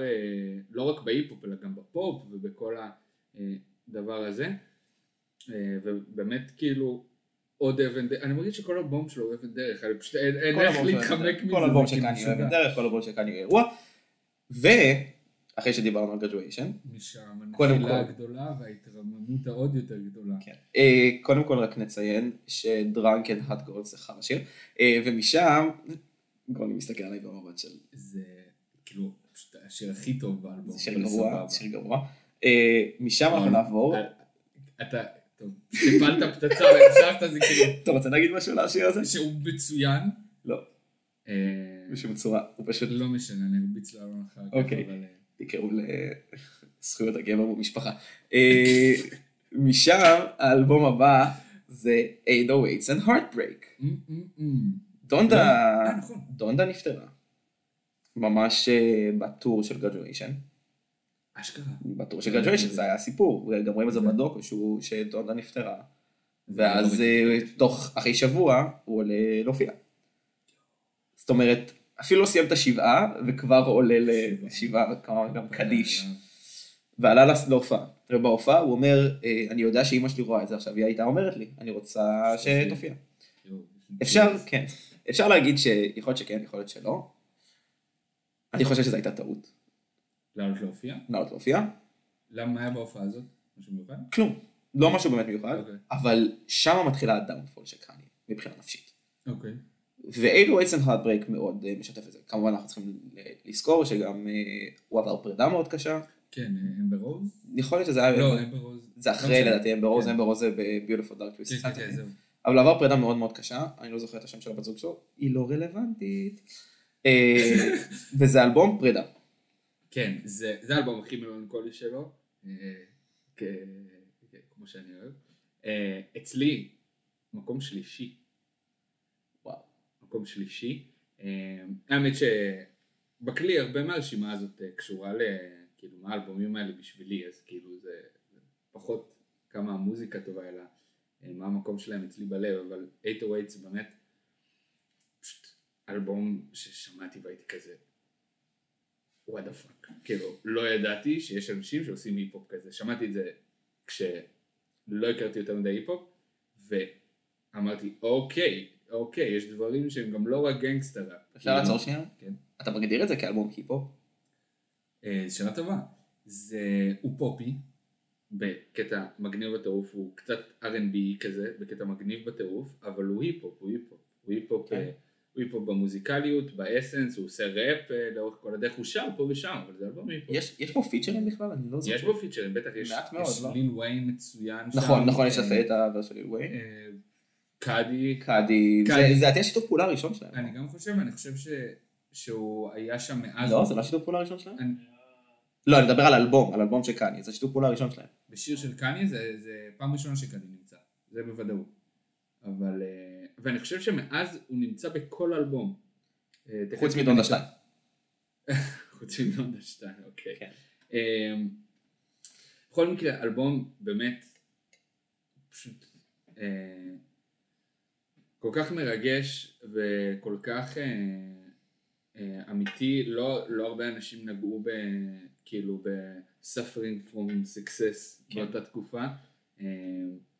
לא רק בהיפופ אלא גם בפופ ובכל הדבר הזה, ובאמת כאילו עוד אבן דרך, אני מרגיש שכל אלבום שלו הוא אבן דרך, אני פשוט אין איך להתחמק מזה. כל אלבום שקניה הוא אבן דרך, כל אלבום שקניה הוא אירוע, ו... אחרי שדיברנו על Graduation. משם הנפילה הגדולה וההתרממות העוד יותר גדולה. כן. קודם כל רק נציין שדרנק אנד האט גורל זה חרא שיר, ומשם, גורלי מסתכל עליי במבט של... זה כאילו השיר הכי טוב באלבום. זה שיר גרוע, שיר גרוע. משם אנחנו נעבור... אתה, טוב, טיפלת פצצה והצלחת זה כאילו... אתה רוצה להגיד משהו לשיר הזה? שהוא מצוין? לא. בשום צורה, הוא פשוט... לא משנה, אני ארביץ לארון אחר כך, אבל... תקראו לזכויות הגבר במשפחה. משם, האלבום הבא זה eight oh eight and Heartbreak. דונדה, דונדה נפטרה. ממש בטור של Graduation. אשכרה. בטור של Graduation, זה היה סיפור. גם רואים את זה בדוקו, שדונדה נפטרה. ואז תוך אחרי שבוע הוא עולה להופיע. זאת אומרת, אפילו לא סיים את השבעה, וכבר עולה לשבעה, כמובן גם קדיש. ועלה להופעה. ובהופעה הוא אומר, אני יודע שאמא שלי רואה את זה עכשיו, היא הייתה אומרת לי, אני רוצה שתופיע. אפשר, כן. אפשר להגיד שיכול להיות שכן, יכול להיות שלא. אני חושב שזו הייתה טעות. לעלות להופיע? לעלות להופיע. למה היה בהופעה הזאת? משהו מיוחד? כלום. לא משהו באמת מיוחד, אבל שם מתחילה הדאונפול של קניה, מבחינה נפשית. אוקיי. ו-eight oh eight and Heartbreak מאוד משתף את זה. כמובן אנחנו צריכים לזכור שגם הוא עבר פרידה מאוד קשה. כן, אמבר רוז? יכול להיות שזה היה... לא, אמבר רוז. זה אחרי לדעתי, אמבר רוז, אמבר רוז זה ב-Beautiful Dark Twisted. כן, כן, זהו. אבל הוא עבר פרידה מאוד מאוד קשה, אני לא זוכר את השם של הבת זוג שלו, היא לא רלוונטית. וזה אלבום פרידה. כן, זה אלבום הכי מלנכולי שלו, כמו שאני אוהב. אצלי, מקום שלישי. מקום שלישי, האמת שבכלי הרבה מהרשימה הזאת קשורה לכאילו מה האלבומים האלה בשבילי, אז כאילו זה פחות כמה המוזיקה טובה אלא מה המקום שלהם אצלי בלב, אבל eight oh eight זה באמת פשוט אלבום ששמעתי והייתי כזה what the fuck, כאילו לא ידעתי שיש אנשים שעושים היפ-הופ כזה, שמעתי את זה כשלא הכרתי יותר מדי היפ-הופ ואמרתי אוקיי, אוקיי, יש דברים שהם גם לא רק גנגסטרה. אפשר לעצור שנייה? כן. אתה מגדיר את זה כאלבום היפ-הופ? שאלה טובה. זה, הוא פופי, בקטע מגניב בטירוף, הוא קצת אר אנד בי כזה, בקטע מגניב בטירוף, אבל הוא היפ-הופ, הוא היפ-הופ, הוא היפ-הופ הוא היפ-הופ במוזיקליות, באסנס, הוא עושה ראפ לאורך כל הדרך, הוא שר פה ושם, אבל זה אלבום היפ-הופ. יש פה פיצ'רים בכלל? אני לא זוכר. יש פה פיצ'רים, בטח יש ליל וויין מצוין. נכון, נכון, יש עשה את העבר של ליל וויין. קאדי. קאדי, זה היה שיתוף פעולה הראשון שלהם. אני גם חושב, אני חושב שהוא היה שם מאז... לא, זה לא שיתוף פעולה הראשון שלהם? לא, אני מדבר על אלבום, על אלבום של קאני, זה שיתוף פעולה הראשון שלהם. בשיר של קאני זה פעם ראשונה שקאני נמצא, זה בוודאות. אבל, ואני חושב שמאז הוא נמצא בכל אלבום. חוץ מדונדה שתיים. חוץ מדונדה שתיים, אוקיי. בכל מקרה, אלבום באמת פשוט כל כך מרגש וכל כך אמיתי, לא הרבה אנשים נגעו כאילו ב-suffering from success באותה תקופה.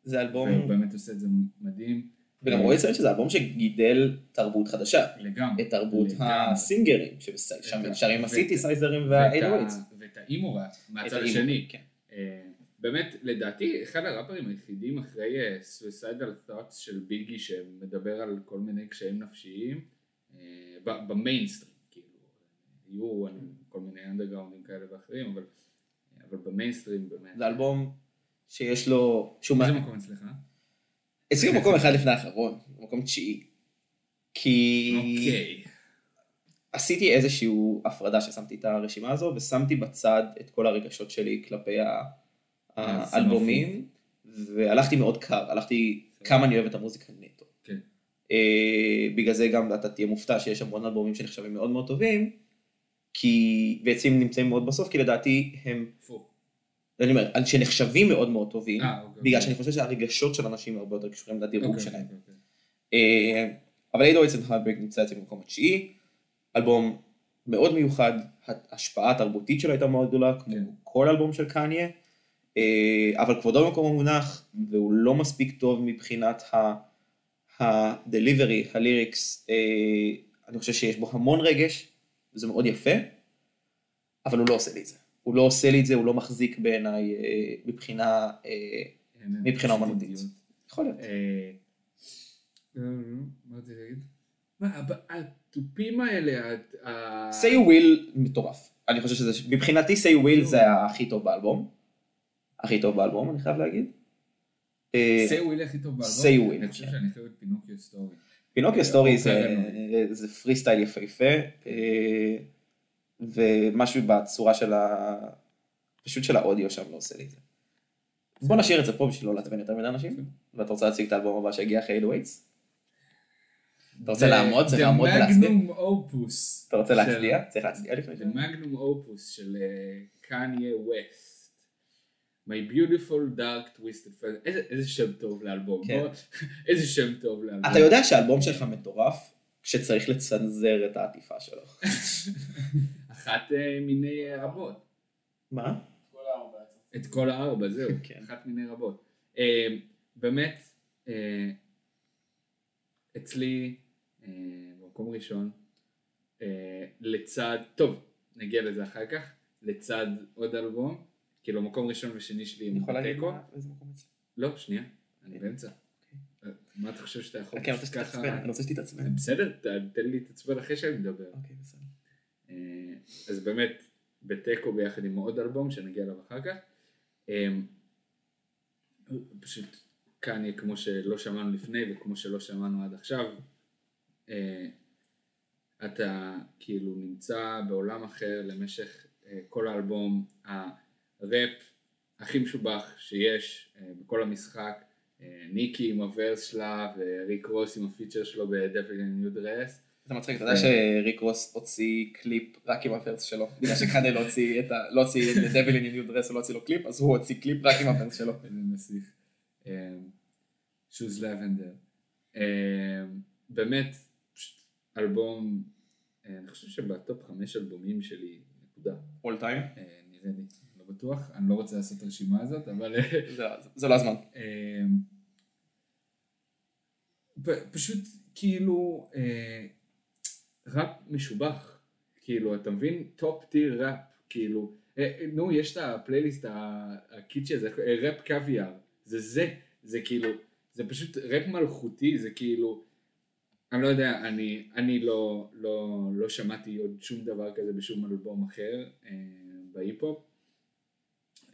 זה אלבום... והוא באמת עושה את זה מדהים. וגם רואה לציין שזה אלבום שגידל תרבות חדשה. לגמרי. את תרבות הסינגרים, ששרים הסיטי סייזרים והאלווייטס. ואת האימורה, מהצד השני. באמת, לדעתי, אחד הראפרים היחידים אחרי Suicidal Thoughts של ביגי, שמדבר על כל מיני קשיים נפשיים, במיינסטרים, כאילו. היו כל מיני אנדרגאונדים כאלה ואחרים, אבל במיינסטרים באמת. זה אלבום... שיש לו... איזה מקום אצלך? אצלי הוא מקום אחד לפני האחרון, מקום תשיעי. כי... עשיתי איזשהו הפרדה ששמתי את הרשימה הזו, ושמתי בצד את כל הרגשות שלי כלפי האלבומים, והלכתי מאוד קר, הלכתי כמה אני אוהב את המוזיקה נטו. בגלל זה גם אתה תהיה מופתע שיש המון אלבומים שנחשבים מאוד מאוד טובים, כי בעצם נמצאים מאוד בסוף, כי לדעתי הם... אני אומר, שנחשבים מאוד מאוד טובים, בגלל שאני חושב שהרגשות של אנשים הרבה יותר קשורים לדירוג שלהם. אבל אידו אצל הבק נמצא אצל במקום התשיעי, אלבום מאוד מיוחד, ההשפעה התרבותית שלו הייתה מאוד גדולה, כמו כל אלבום של קניה, אבל כבודו במקום המונח, והוא לא מספיק טוב מבחינת הדליברי, הליריקס, אני חושב שיש בו המון רגש, וזה מאוד יפה, אבל הוא לא עושה לי את זה. הוא לא עושה לי את זה, הוא לא מחזיק בעיניי מבחינה אומנותית. יכול להיות. מה רציתי להגיד? מה, הטופים האלה... Say You Will מטורף. אני חושב שזה... מבחינתי Say You Will זה הכי טוב באלבום. הכי טוב באלבום, אני חייב להגיד. Say You Will הכי טוב באלבום? Say You Will. אני חושב שאני חייב את פינוקיו סטורי. פינוקיו סטורי זה פרי סטייל יפהפה. ומשהו בצורה של ה... פשוט של האודיו שם לא עושה לי את זה. בוא נשאיר את זה פה בשביל לא להטבין יותר מדי אנשים, ואתה רוצה להציג את האלבום הבא שהגיע אחרי אלווייטס? אתה רוצה לעמוד? צריך לעמוד ולהצליח? זה מגנום אופוס. אתה רוצה להצליח? צריך להצליח לפני זה. זה מגנום אופוס של קניה ווסט. My Beautiful Dark Twisted Fantasy. איזה שם טוב לאלבום. איזה שם טוב לאלבום. אתה יודע שהאלבום שלך מטורף, שצריך לצנזר את העטיפה שלו. אחת מיני רבות. מה? את כל הארבע, זהו. אחת מיני רבות. באמת, אצלי, במקום ראשון, לצד, טוב, נגיע לזה אחר כך, לצד עוד אלבום, כאילו מקום ראשון ושני שלי, אני יכול להגיד איזה מקום אצלי? לא, שנייה, אני באמצע. מה אתה חושב שאתה יכול? אני רוצה שתתעצבן. בסדר, תן לי להתעצבן אחרי שאני מדבר. אוקיי, בסדר. אז באמת, בטקו ביחד עם עוד אלבום שנגיע אליו אחר כך. פשוט קניה כמו שלא שמענו לפני וכמו שלא שמענו עד עכשיו. אתה כאילו נמצא בעולם אחר למשך כל האלבום. הראפ הכי משובח שיש בכל המשחק. ניקי עם הוורס שלה וריק רוס עם הפיצ'ר שלו ב-Devil in New Dress. אתה מצחיק, אתה יודע שריק רוס הוציא קליפ רק עם הוורס שלו, בגלל שקאנל לא הוציא ל-Devil in New Dress, הוא לא הוציא לו קליפ, אז הוא הוציא קליפ רק עם הוורס שלו. איזה נסיך. Shoes Lavender. באמת, אלבום, אני חושב שבטופ חמש אלבומים שלי, נקודה. All time? נראה לי. בטוח, אני לא רוצה לעשות רשימה הזאת, אבל... זה לא הזמן. פשוט כאילו, ראפ משובח, כאילו, אתה מבין? טופ טיר ראפ, כאילו, נו, יש את הפלייליסט הקיצ'י הזה, ראפ קוויאר, זה זה, זה כאילו, זה פשוט ראפ מלכותי, זה כאילו, אני לא יודע, אני, אני לא, לא, לא שמעתי עוד שום דבר כזה בשום אלבום אחר אה, בהיפ-הופ.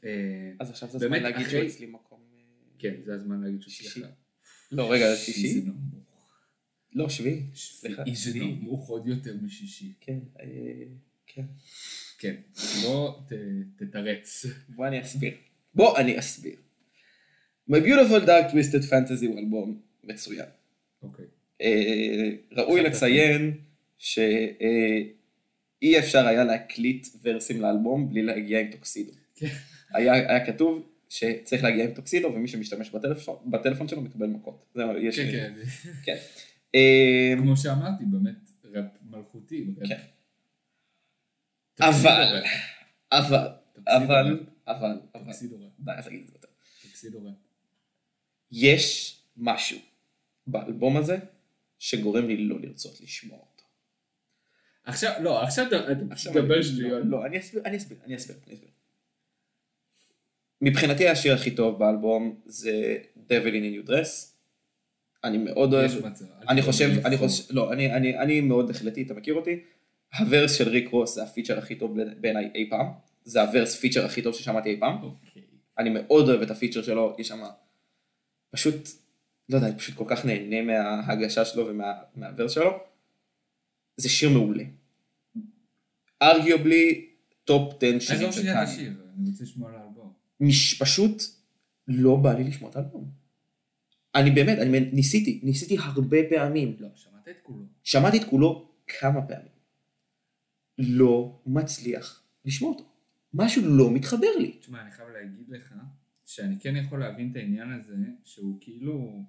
אה, אז עכשיו זה הזמן להגיד אחרי... שהוא אצלי מקום... כן, זה הזמן להגיד שהוא שישי. סליחה. לא, רגע, זה שישי? זה נמוך. לא, שביעי. סליחה. זה נמוך עוד יותר משישי. כן, אה, כן. כן, בוא ת, תתרץ. בוא אני אסביר. בוא אני אסביר. My Beautiful Dark Twisted Fantasy הוא אלבום מצוין. אוקיי. ראוי לציין שאי אפשר היה להקליט ורסים לאלבום בלי להגיע עם טוקסידו. היה כתוב שצריך להגיע עם טוקסידו, ומי שמשתמש בטלפון שלו מקבל מכות. כן, כן. כמו שאמרתי, באמת רב מלכותי. אבל, אבל, אבל, אבל, טוקסידו רב. די, אז אגיד את זה יותר. טוקסידו רב. יש משהו באלבום הזה שגורם לי לא לרצות לשמוע אותו. עכשיו, לא, עכשיו אתה תדבר שטויות. לא, אני אסביר, אני אסביר, אני אסביר. מבחינתי השיר הכי טוב באלבום זה Devil in a New Dress. אני מאוד אוהב. יש מצב. אני חושב, אני חושב, לא, אני מאוד החלטי, אתה מכיר אותי? הוורס של ריק רוס זה הפיצ'ר הכי טוב בעיניי אי פעם. זה הוורס פיצ'ר הכי טוב ששמעתי אי פעם. אני מאוד אוהב את הפיצ'ר שלו, יש שם פשוט... לא יודע, אני פשוט כל כך נהנה מההגשה שלו ומהוורס שלו. זה שיר מעולה. ארגיובלי, טופ עשר שירים של קאני. אני רוצה לשמוע על האלבום. פשוט לא בא לי לשמוע את האלבום. אני באמת, אני ניסיתי, ניסיתי הרבה פעמים. לא, שמעתי את כולו. שמעתי את כולו כמה פעמים. לא מצליח לשמוע אותו. משהו לא מתחבר לי. תשמע, אני חייב להגיד לך, שאני כן יכול להבין את העניין הזה, שהוא כאילו...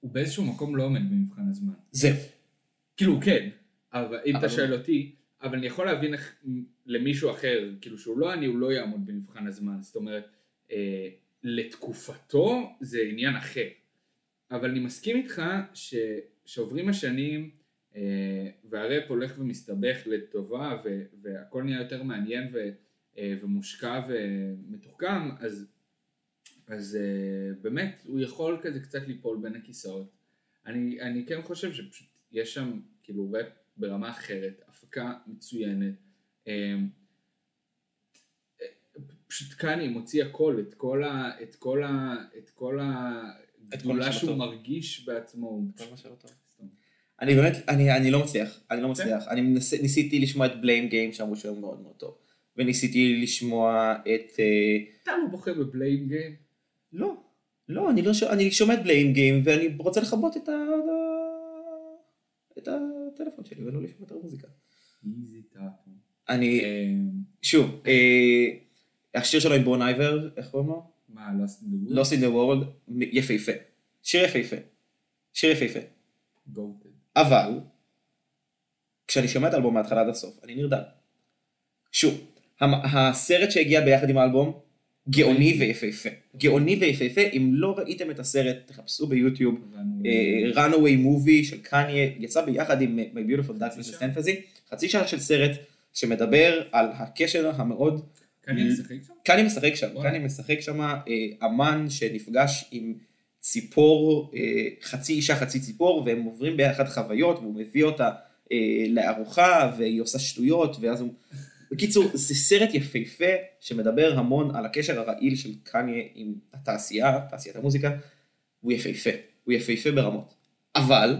הוא באיזשהו מקום לא עומד במבחן הזמן. זהו. כאילו, כן. אבל אם אתה שואל אותי, אבל אני יכול להבין למישהו אחר, כאילו שהוא לא אני, הוא לא יעמוד במבחן הזמן. זאת אומרת, אה, לתקופתו זה עניין אחר. אבל אני מסכים איתך ש, שעוברים השנים, אה, והרפ הולך ומסתבך לטובה, ו, והכל נהיה יותר מעניין ו... ומושקע ומתוחכם, אז, אז באמת הוא יכול כזה קצת ליפול בין הכיסאות. אני, אני כן חושב שפשוט יש שם כאילו רפ ברמה אחרת, הפקה מצוינת. פשוט קאני מוציא הכל, את כל ה... את כל ה... את כל ה... את כל מה שהוא מרגיש בעצמו. כל מה שלא טוב. אני באמת, אני, אני לא מצליח, אני לא מצליח. אני ניסיתי לשמוע את Blame Game שאמרו שהוא מאוד מאוד טוב. וניסיתי לשמוע את... אתה לא בוחר בבליים גיים? לא, לא, אני, לא ש... אני שומע את בליים גיים ואני רוצה לחבות את, ה... את הטלפון שלי ולא לשמוע את המוזיקה. איזי טאפו. אני, שוב, השיר שלו עם בון אייבר, איך קוראים לו? מה, Lost in the World? Lost in the World, יפהפה. שיר יפהפה. שיר יפהפה. גוטד. אבל, כשאני שומע את האלבום מההתחלה עד הסוף, אני נרדם. שוב. הסרט שהגיע ביחד עם האלבום גאוני ויפהפה, גאוני ויפהפה. אם לא ראיתם את הסרט תחפשו ביוטיוב Runaway Movie של קניה, יצא ביחד עם My Beautiful Dark Twisted Fantasy, חצי שעה של סרט שמדבר על הקשר המאוד... קניה משחק שם? קניה משחק שם, קניה משחק שם אמן שנפגש עם ציפור, חצי אישה חצי ציפור, והם עוברים ביחד חוויות והוא מביא אותה לארוחה והיא עושה שטויות ואז הוא... בקיצור, זה סרט יפהפה שמדבר המון על הקשר הרעיל של קניה עם התעשייה, תעשיית המוזיקה. הוא יפהפה, הוא יפהפה ברמות. אבל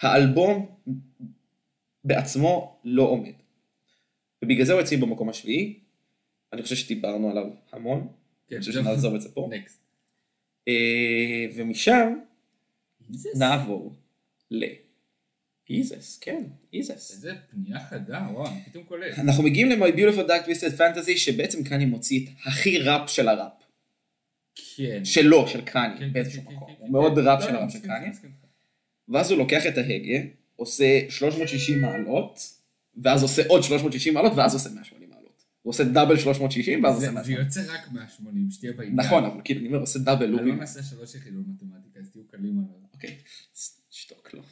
האלבום בעצמו לא עומד. ובגלל זה הוא יוצאים במקום השביעי. אני חושב שדיברנו עליו המון. אני חושב שנעזוב את זה פה. ומשם נעבור ל... איזס, כן, איזס. איזה פנייה חדה, וואו, אני פתאום קולט. אנחנו מגיעים ל-My Beautiful Dark Twisted Fantasy, שבעצם קני מוציא את הכי ראפ של הראפ. כן. שלו, של קני, באיזשהו מקום. הוא מאוד ראפ של הראפ של קני. ואז הוא לוקח את ההגה, עושה שלוש מאות ושישים מעלות, ואז עושה עוד שלוש מאות ושישים מעלות, ואז עושה מאה ושמונים מעלות. הוא עושה דאבל שלוש מאות ושישים, ואז עושה מאה ושמונים. זה יוצא רק מאה ושמונים, שתהיה בעניין. נכון, אבל כאילו, אני אומר, עושה דאבל לובי. אני לא נעשה שלוש יחידות מתמטיקה, אז תהיו קלים עליו. אוקיי, שתוק לו.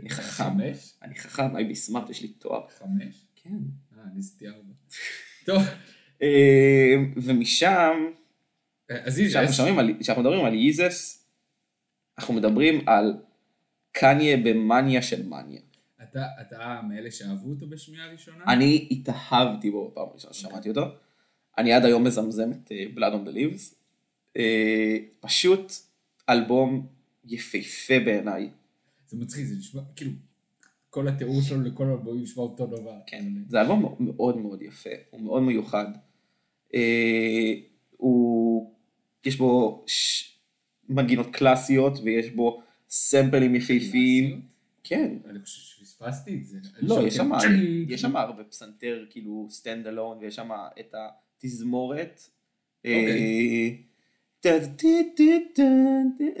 אני חכם, אני חכם, אי בסמארט, יש לי תואר. חמש? כן. אה, אני סתיאר בו. טוב. ומשם, כשאנחנו מדברים על איזס, אנחנו מדברים על קניה במניה של מניה. אתה, אתה מאלה שאהבו אותו בשמיעה הראשונה? אני התאהבתי בו בפעם הראשונה, שמעתי אותו. אני עד היום מזמזם את Blood on the Leaves. פשוט אלבום יפהפה בעיניי. זה מצחיק, זה נשמע, כאילו, כל התיאור שלו לכל אלבום נשמע אותו דבר. כן, זה אלבום מאוד מאוד יפה, הוא מאוד מיוחד. הוא, יש בו מנגינות קלאסיות, ויש בו סמפלים יפהפיים. כן. אני חושב שפספסתי את זה. לא, יש שם הרבה פסנתר, כאילו, סטנד אלון, ויש שם את התזמורת. אוקיי.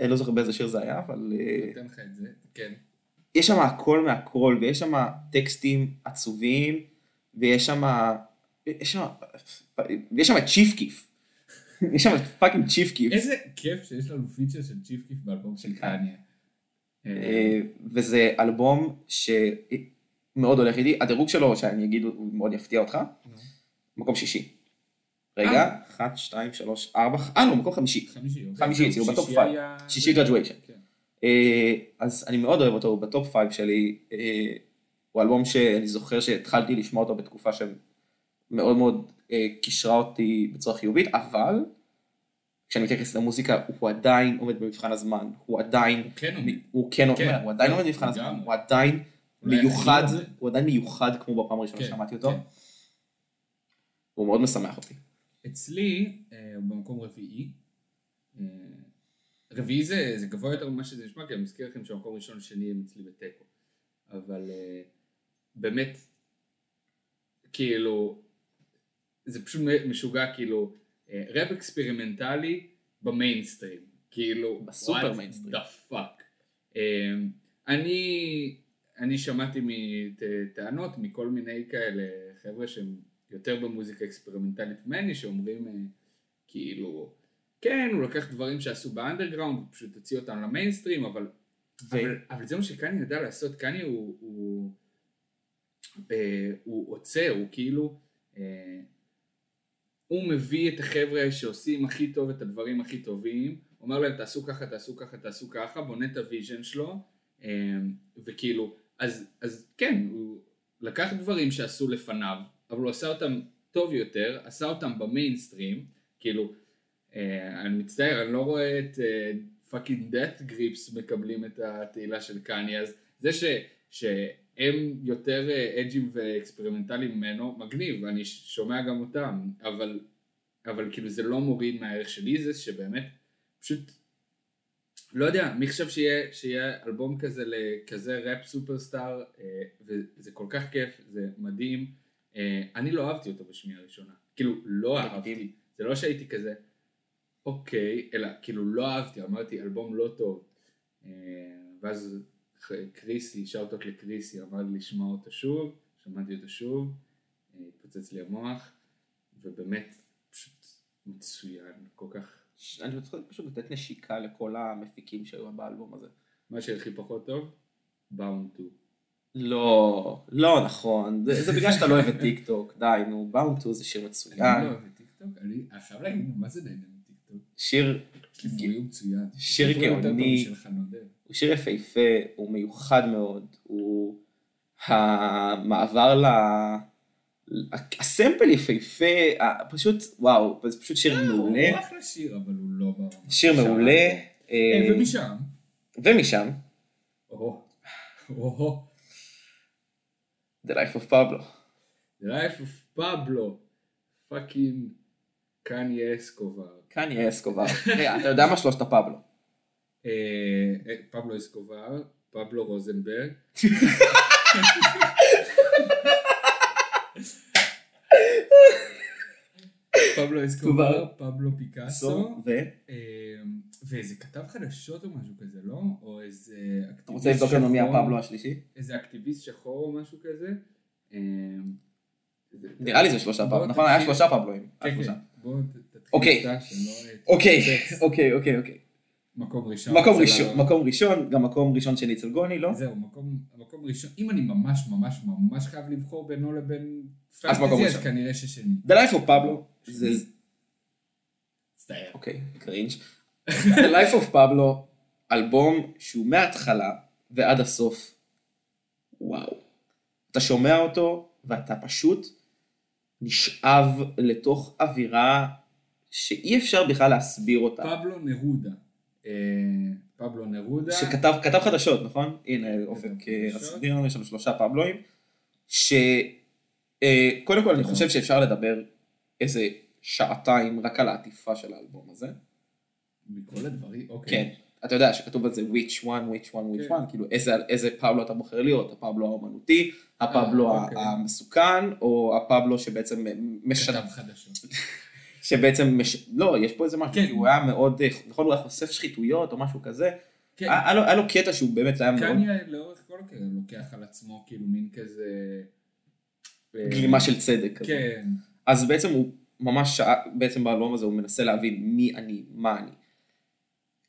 אני לא זוכר באיזה שיר זה היה, אבל... נתן לך את זה, כן. יש שם הכל מהכל, ויש שם טקסטים עצובים, ויש שם... יש שם צ'יף כיף. יש שם פאקינג צ'יף כיף. איזה כיף שיש לנו פיצ'ר של צ'יף כיף באלבום של קניה. וזה אלבום שמאוד הולך איתי. הדירוג שלו, שאני אגיד, הוא מאוד יפתיע אותך. מקום שישי. רגע, אחת, שתיים, שלוש, ארבע, אה, לא, מקום חמישי. חמישי, חמישי, הוא בטופ פייב. שישי גרדואיישן. אז אני מאוד אוהב אותו, הוא בטופ פייב שלי. הוא אלבום שאני זוכר שהתחלתי לשמוע אותו בתקופה שמאוד מאוד קישרה אותי בצורה חיובית, אבל כשאני מתייחס למוזיקה, הוא עדיין עומד במבחן הזמן, הוא עדיין... הוא כן עומד. הוא עדיין עומד במבחן הזמן, הוא עדיין מיוחד, הוא עדיין מיוחד כמו בפעם הראשונה שמעתי אותו. הוא מאוד משמח אותי. אצלי, במקום רביעי, רביעי זה, זה גבוה יותר ממה שזה נשמע, כי אני מזכיר לכם שהמקום ראשון שני הם אצלי בטקו, אבל באמת, כאילו, זה פשוט משוגע, כאילו, רב אקספרימנטלי במיינסטרים, כאילו, בסופר מיינסטרים, what the fuck. אני, אני שמעתי מטענות מכל מיני כאלה חבר'ה שהם יותר במוזיקה אקספרימנטלית מני, שאומרים כאילו, כן, הוא לקח דברים שעשו באנדרגראונד, ופשוט הוציא אותם למיינסטרים, אבל, ו... אבל, אבל זה מה שקני ידע לעשות, קני הוא, הוא, אה, הוא עוצר, הוא כאילו, אה, הוא מביא את החבר'ה שעושים הכי טוב את הדברים הכי טובים, אומר להם, תעשו ככה, תעשו ככה, תעשו ככה, בונה את הוויז'ן שלו, אה, וכאילו, אז, אז כן, הוא לקח דברים שעשו לפניו, אבל הוא עשה אותם טוב יותר, עשה אותם במיינסטרים, כאילו, אה, אני מצטער, אני לא רואה את פאקינג דאט גריפס מקבלים את התהילה של קניה, אז זה ש, שהם יותר אג'ים ואקספרימנטליים ממנו, מגניב, ואני שומע גם אותם, אבל, אבל כאילו זה לא מוריד מהערך שלי, זה שבאמת, פשוט, לא יודע, מי חשב שיהיה, שיהיה אלבום כזה, כזה ראפ סופרסטאר, אה, וזה כל כך כיף, זה מדהים, אני לא אהבתי אותו בשמיעה הראשונה, כאילו לא אהבתי, זה לא שהייתי כזה, אוקיי, אלא כאילו לא אהבתי, אמרתי אלבום לא טוב, ואז קריסי, שאוטות לקריסי, אמר לי לשמוע אותו שוב, שמעתי אותו שוב, התפוצץ לי המוח, ובאמת פשוט מצוין, כל כך... אני רוצה פשוט לתת נשיקה לכל המפיקים שהיו באלבום הזה. מה שהכי פחות טוב? Bound to. לא, לא נכון, זה בגלל שאתה לא אוהב את טיק טוק, די, נו, Bound to זה שיר מצוין. אני לא אוהב את טיק טוק, אני עכשיו להגיד, מה זה נהנה מטיק טוק? שיר... שיר מצוין. שיר גאוני, הוא שיר יפהפה, הוא מיוחד מאוד, הוא המעבר ל... הסמפל יפהפה, פשוט, וואו, זה פשוט שיר מעולה. הוא אחלה שיר, אבל הוא לא ברמה. שיר מעולה. ומשם. ומשם. או, או. The Life of Pablo. The Life of Pablo. פאקינג קניה אסקובר. קניה אסקובר. אתה יודע מה שלושת הפאבלו? פאבלו אסקובר, פאבלו רוזנברג. פאבלו אסקובר, פאבלו פיקאסו. ו? ואיזה כתב חדשות או משהו כזה, לא? או איזה אקטיביסט שחור. רוצה לבדוק לנו מי הפאבלו השלישי? איזה אקטיביסט שחור או משהו כזה. נראה לי זה שלושה פאבלו, נכון? היה שלושה פאבלוים. בואו תתחיל אותה שלא... אוקיי, אוקיי, אוקיי, אוקיי. מקום ראשון. מקום ראשון, מקום ראשון, גם מקום ראשון שלי אצל גוני, לא? זהו, מקום ראשון. אם אני ממש ממש ממש חייב לבחור בינו לבין... אז מקום ראשון. כנראה ששני. בלייף או פאבלו, זה... סטייר. אוקיי, קרינג' The Life of Pablo אלבום שהוא מההתחלה ועד הסוף, וואו. אתה שומע אותו ואתה פשוט נשאב לתוך אווירה שאי אפשר בכלל להסביר אותה. פבלו נרודה. פבלו נרודה. שכתב כתב חדשות, נכון? הנה, אופק, הסדיר לנו, יש לנו שלושה פבלוים, שקודם כל אני חושב שאפשר לדבר איזה שעתיים רק על העטיפה של האלבום הזה. מכל הדברים, אוקיי. כן. אתה יודע שכתוב על זה which one, which one, which one, כאילו איזה פבלו אתה בוחר לראות, הפבלו האומנותי, הפבלו המסוכן, או הפבלו שבעצם משנה. כתב חדשות. שבעצם, לא, יש פה איזה משהו, הוא היה מאוד, נכון, הוא היה חושף שחיתויות או משהו כזה, היה לו קטע שהוא באמת היה מאוד... קניה לאורך כל כך לוקח על עצמו כאילו מין כזה... גלימה של צדק. כן. אז בעצם הוא ממש, בעצם באלבום הזה הוא מנסה להבין מי אני, מה אני.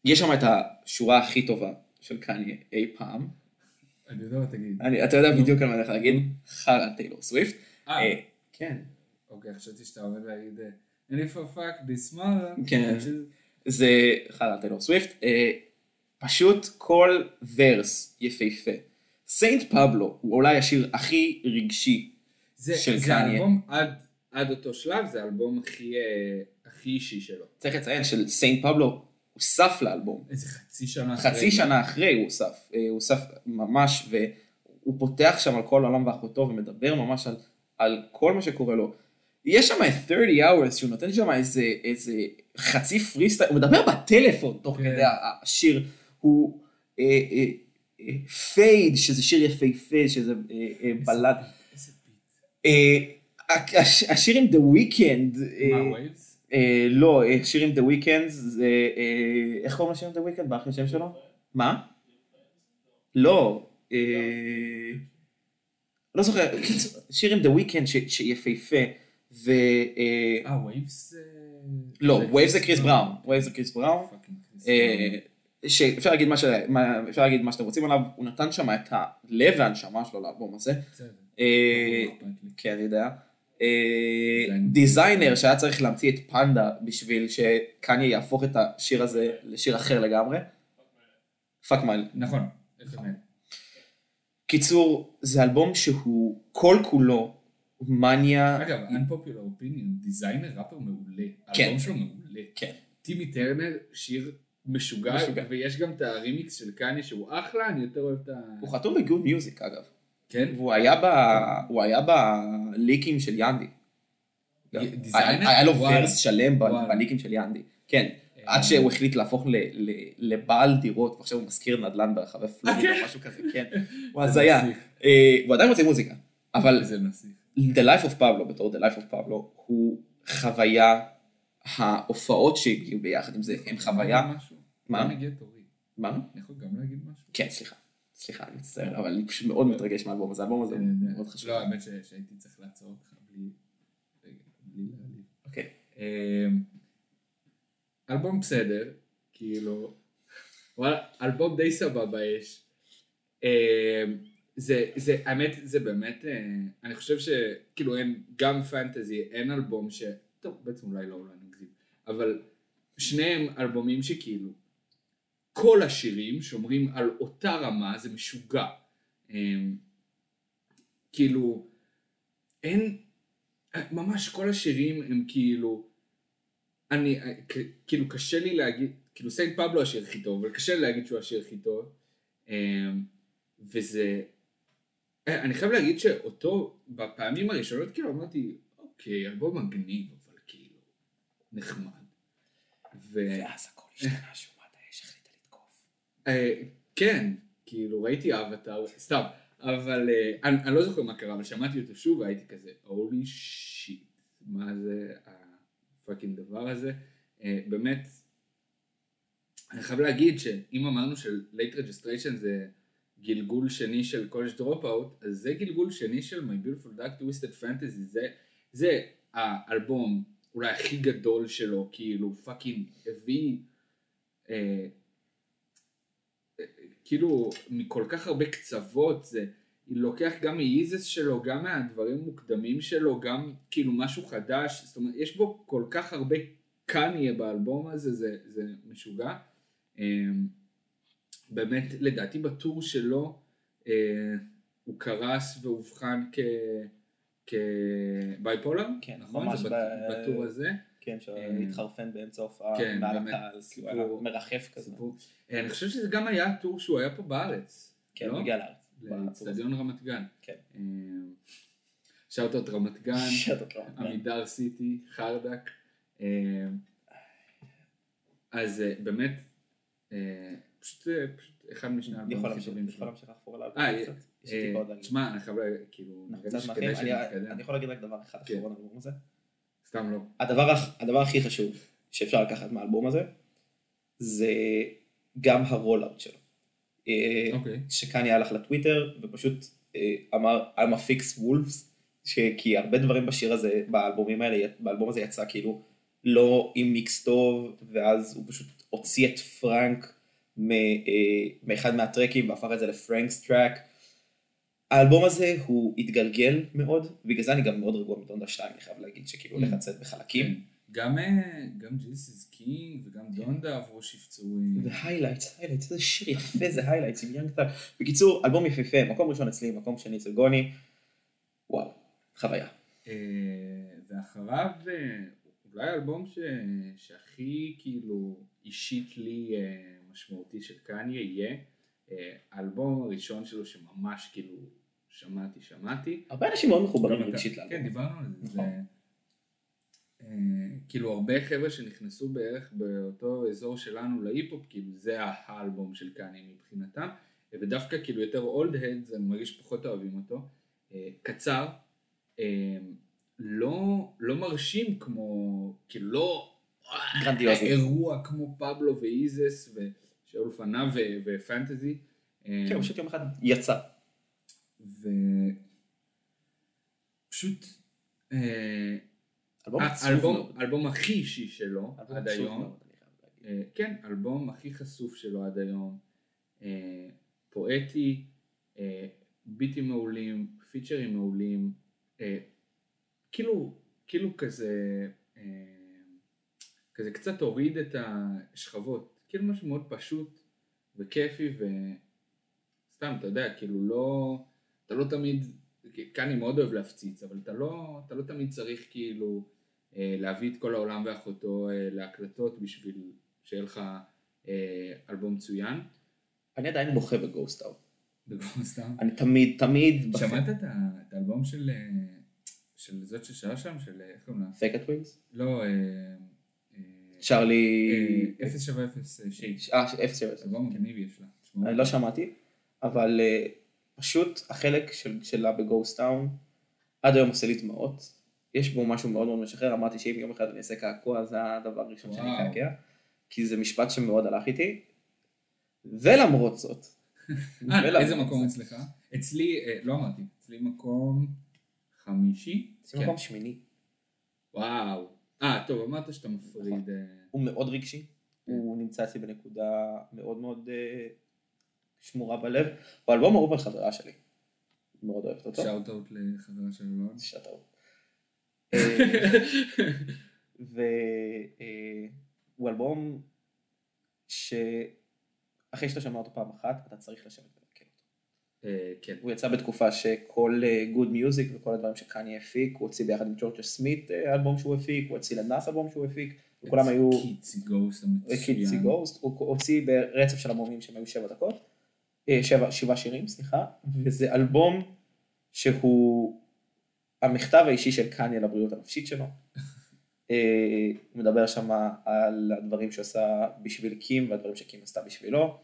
יש שם את השורה הכי טובה של קניה אי פעם. אני יודע מה תגיד. אתה יודע בדיוק על מה אני הולך להגיד, חרא טיילור סוויפט. אה. כן. אוקיי, חשבתי שאתה עומד להגיד... And if I fuck this mother... כן, זה חלה טיילור סוויפט, פשוט כל ורס יפהפה. סיינט פבלו הוא אולי השיר הכי רגשי של קניה. זה האלבום עד אותו שלב, זה האלבום הכי אישי שלו. צריך לציין של סיינט פבלו, הוסף לאלבום. איזה חצי שנה אחרי. חצי שנה אחרי הוא הוסף, הוא הוסף ממש, והוא פותח שם על כל העולם ואחותו, ומדבר ממש על כל מה שקורה לו. יש שם שלושים hours, שהוא נותן שם איזה, איזה חצי פריסטייל, הוא מדבר בטלפון תוך okay. כדי השיר, הוא אה, אה, אה, פייד, שזה שיר יפהפה, שזה אה, אה, בלד. איזה פיט. אה, הש, השיר עם The Weeknd. מה, ווילס? אה, אה, לא, השיר עם The Weeknd, זה, אה, איך קוראים לשם The Weeknd? באח לשם שלו? מה? לא. אה, לא זוכר, שיר עם The Weeknd ש, שיפהפה. ו... אה, ווייבס זה... לא, ווייבס זה קריס בראון, ווייבס זה קריס בראון, שאפשר להגיד מה שאתם רוצים עליו, הוא נתן שם את הלב והנשמה שלו לאלבום הזה. כן, אני יודע. דיזיינר שהיה צריך להמציא את פנדה בשביל שקניה יהפוך את השיר הזה לשיר אחר לגמרי. פאק מייל. נכון. קיצור, זה אלבום שהוא כל כולו מניה... אגב, Unpopular Opinion, דיזיינר ראפר מעולה, אלבום שלו מעולה. כן. טימי טרנר, שיר משוגע, ויש גם את הרימיקס של קניה שהוא אחלה, אני יותר אוהב את ה... הוא חתום בגוד מיוזיק, אגב. כן? והוא היה בליקים של ינדי. דיזיינר? היה לו ורס שלם בליקים של ינדי. כן. עד שהוא החליט להפוך לבעל דירות, ועכשיו הוא מזכיר נדל"ן ברחבי פלורידה, משהו כזה, כן. הוא אז היה. הוא עדיין רוצה מוזיקה, אבל... זה נסיך. The Life of Pablo, בתור The Life of Pablo, הוא חוויה, ההופעות שהגיעו ביחד עם זה, הם חוויה... מה? גם הגיע תורי. מה? אני יכול גם להגיד משהו? כן, סליחה. סליחה, אני מצטער, אבל אני פשוט מאוד מתרגש מהאלבום הזה. האלבום הזה הוא מאוד חשוב. לא, האמת שהייתי צריך לעצור אותך בלי... בלי להגיד. אוקיי. אלבום בסדר, כאילו... אלבום די סבבה יש. זה, זה, האמת, זה באמת, אני חושב שכאילו אין, גם פנטזי, אין אלבום ש... טוב, בעצם אולי לא, אולי נגזים, אבל שניהם אלבומים שכאילו, כל השירים שומרים על אותה רמה, זה משוגע. כאילו, אין, ממש כל השירים הם כאילו, אני, כאילו קשה לי להגיד, כאילו סיינט פבלו השיר הכי טוב, אבל קשה לי להגיד שהוא השיר הכי טוב, וזה... אני חייב להגיד שאותו, בפעמים הראשונות, כאילו אמרתי, אוקיי, אלבום מגניב, אבל כאילו, נחמד. ואז הכל השתנה, שומת האש החליטה לתקוף. כן, כאילו, ראיתי אבטאר, סתם, אבל אני לא זוכר מה קרה, אבל שמעתי אותו שוב, והייתי כזה, holy shit, מה זה הפאקינג דבר הזה? באמת, אני חייב להגיד שאם אמרנו של late registration זה... גלגול שני של קולג' דרופאוט, אז זה גלגול שני של My Beautiful Dark Twisted Fantasy, זה, זה האלבום אולי הכי גדול שלו, כאילו פאקינג הביא, אה, אה, כאילו מכל כך הרבה קצוות, זה לוקח גם מהאיזס שלו, גם מהדברים המוקדמים שלו, גם כאילו משהו חדש, זאת אומרת, יש בו כל כך הרבה קניה באלבום הזה, זה, זה משוגע, אה, באמת, לדעתי בטור שלו, הוא קרס והובחן כבייפולר, נכון? זה בטור הזה. כן, שהתחרפן באמצע ההופעה, מרחף כזה. אני חושב שזה גם היה טור שהוא היה פה בארץ. כן, מגיע לארץ. לאצטדיון רמת גן. כן. שאוטות רמת גן, עמידר סיטי, חרדק. אז באמת, פשוט אחד משני הבאים. יכול להמשיך לחפור עליו. תשמע, אני חייב כאילו... אני יכול להגיד רק דבר אחד, אחרון הדבר הזה. סתם לא. הדבר הכי חשוב שאפשר לקחת מהאלבום הזה, זה גם הרולאוט שלו. שקני הלך לטוויטר ופשוט אמר, I'm a fix wolves, כי הרבה דברים בשיר הזה, באלבומים האלה, באלבום הזה יצא כאילו, לא עם מיקס טוב, ואז הוא פשוט הוציא את פרנק מאחד מהטרקים, והפך את זה לפרנקס טרק. האלבום הזה הוא התגלגל מאוד, בגלל זה אני גם מאוד רגוע מטונדה שתיים, אני חייב להגיד שכאילו הולך לצאת בחלקים. גם ג'יסיס קינג וגם דונדה עברו שפצועים. זה היילייטס, היילייטס, זה שיר יפה, זה היילייטס עם ינג טאג. בקיצור, אלבום יפהפה, מקום ראשון אצלי, מקום שני אצל גוני. וואו, חוויה. ואחריו, אולי אלבום שהכי כאילו אישית לי משמעותי של קניה יהיה, האלבום הראשון שלו שממש כאילו שמעתי, שמעתי. הרבה אנשים מאוד מחוברים רגשית לאלבום. כן, דיברנו על זה. כאילו הרבה חבר'ה שנכנסו בערך באותו אזור שלנו להיפ-הופ, כאילו זה האלבום של קניה מבחינתם, ודווקא כאילו יותר אולד הדס, אני מרגיש פחות אוהבים אותו. קצר, לא מרשים כמו, כאילו לא אירוע כמו פאבלו ואיזס ו... שאול פנה ופנטזי. כן, פשוט יום אחד יצא. ופשוט... אלבום הכי אישי שלו עד היום. כן, אלבום הכי חשוף שלו עד היום. פואטי, ביטים מעולים, פיצ'רים מעולים. כאילו כזה... כזה קצת הוריד את השכבות. כאילו משהו מאוד פשוט וכיפי וסתם, אתה יודע, כאילו לא, אתה לא תמיד, כאן אני מאוד אוהב להפציץ, אבל אתה לא, אתה לא תמיד צריך כאילו להביא את כל העולם ואחותו להקלטות בשביל שיהיה לך אלבום מצוין. אני עדיין בוכה בגוסט אאוט. בגוסט אאוט? אני תמיד, תמיד. שמעת את האלבום של, של זאת ששעה שם, של איך קוראים לה? פייק הטווינגס? לא, צ'רלי... אפס שווה אפס שייש. אה, אפס שווה אפס. אלבום מגניב יש לה. אני לא שמעתי, אבל פשוט החלק שלה בגוסט טאון, עד היום עושה לי דמעות. יש בו משהו מאוד מאוד משחרר, אמרתי שאם יום אחד אני אעשה קעקוע, זה הדבר הראשון שאני אקעקע, כי זה משפט שמאוד הלך איתי. ולמרות זאת. איזה מקום אצלך? אצלי, לא אמרתי, אצלי מקום חמישי. אצלי מקום שמיני. וואו. אה, טוב, אמרת שאתה מפריד... הוא מאוד רגשי, הוא נמצא אצלי בנקודה מאוד מאוד שמורה בלב, הוא אלבום אהוב על חברה שלי, מאוד אוהבת אותו. שאוט-אוט לחברה שלי, לא? שאוט-אוט. והוא אלבום שאחרי שאתה שמע אותו פעם אחת, אתה צריך לשבת ולהקל אותו. כן. הוא יצא בתקופה שכל גוד מיוזיק וכל הדברים שקניה הפיק, הוא הוציא ביחד עם ג'ורג' סמית אלבום שהוא הפיק, הוא הוציא לנאס אלבום שהוא הפיק, וכולם היו... קיצי גוסט המצוין. קיצי גוסט, הוא הוציא ברצף של אלבומים שהם היו שבע דקות, שבע, שבע שירים, סליחה, וזה אלבום שהוא המכתב האישי של קניה לבריאות הנפשית שלו. הוא מדבר שם על הדברים שעשה בשביל קים, והדברים שקים עשתה בשבילו.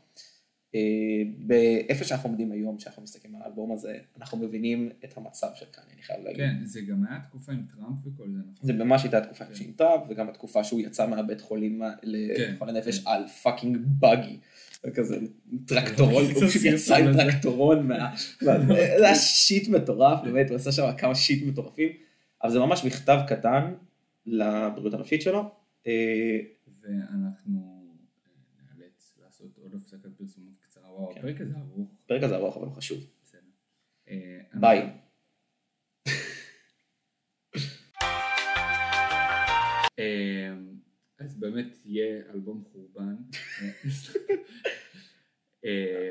באיפה שאנחנו עומדים היום, שאנחנו מסתכלים על האלבום הזה, אנחנו מבינים את המצב של קניה, אני חייב להגיד. כן, זה גם היה תקופה עם טראמפ וכל זה, נכון? זה ממש הייתה תקופה עם טראמפ, וגם התקופה שהוא יצא מהבית חולים לחולי נפש על פאקינג בגי, כזה טרקטורון, הוא יצא עם טרקטורון, זה היה שיט מטורף, באמת, הוא עשה שם כמה שיט מטורפים, אבל זה ממש מכתב קטן לבריאות הנפשית שלו. ואנחנו... עוד הפסקת פרסומות קצרה, וואו, הפרק הזה ארוך. הפרק הזה ארוך, אבל הוא חשוב. בסדר. ביי. אז באמת יהיה אלבום חורבן.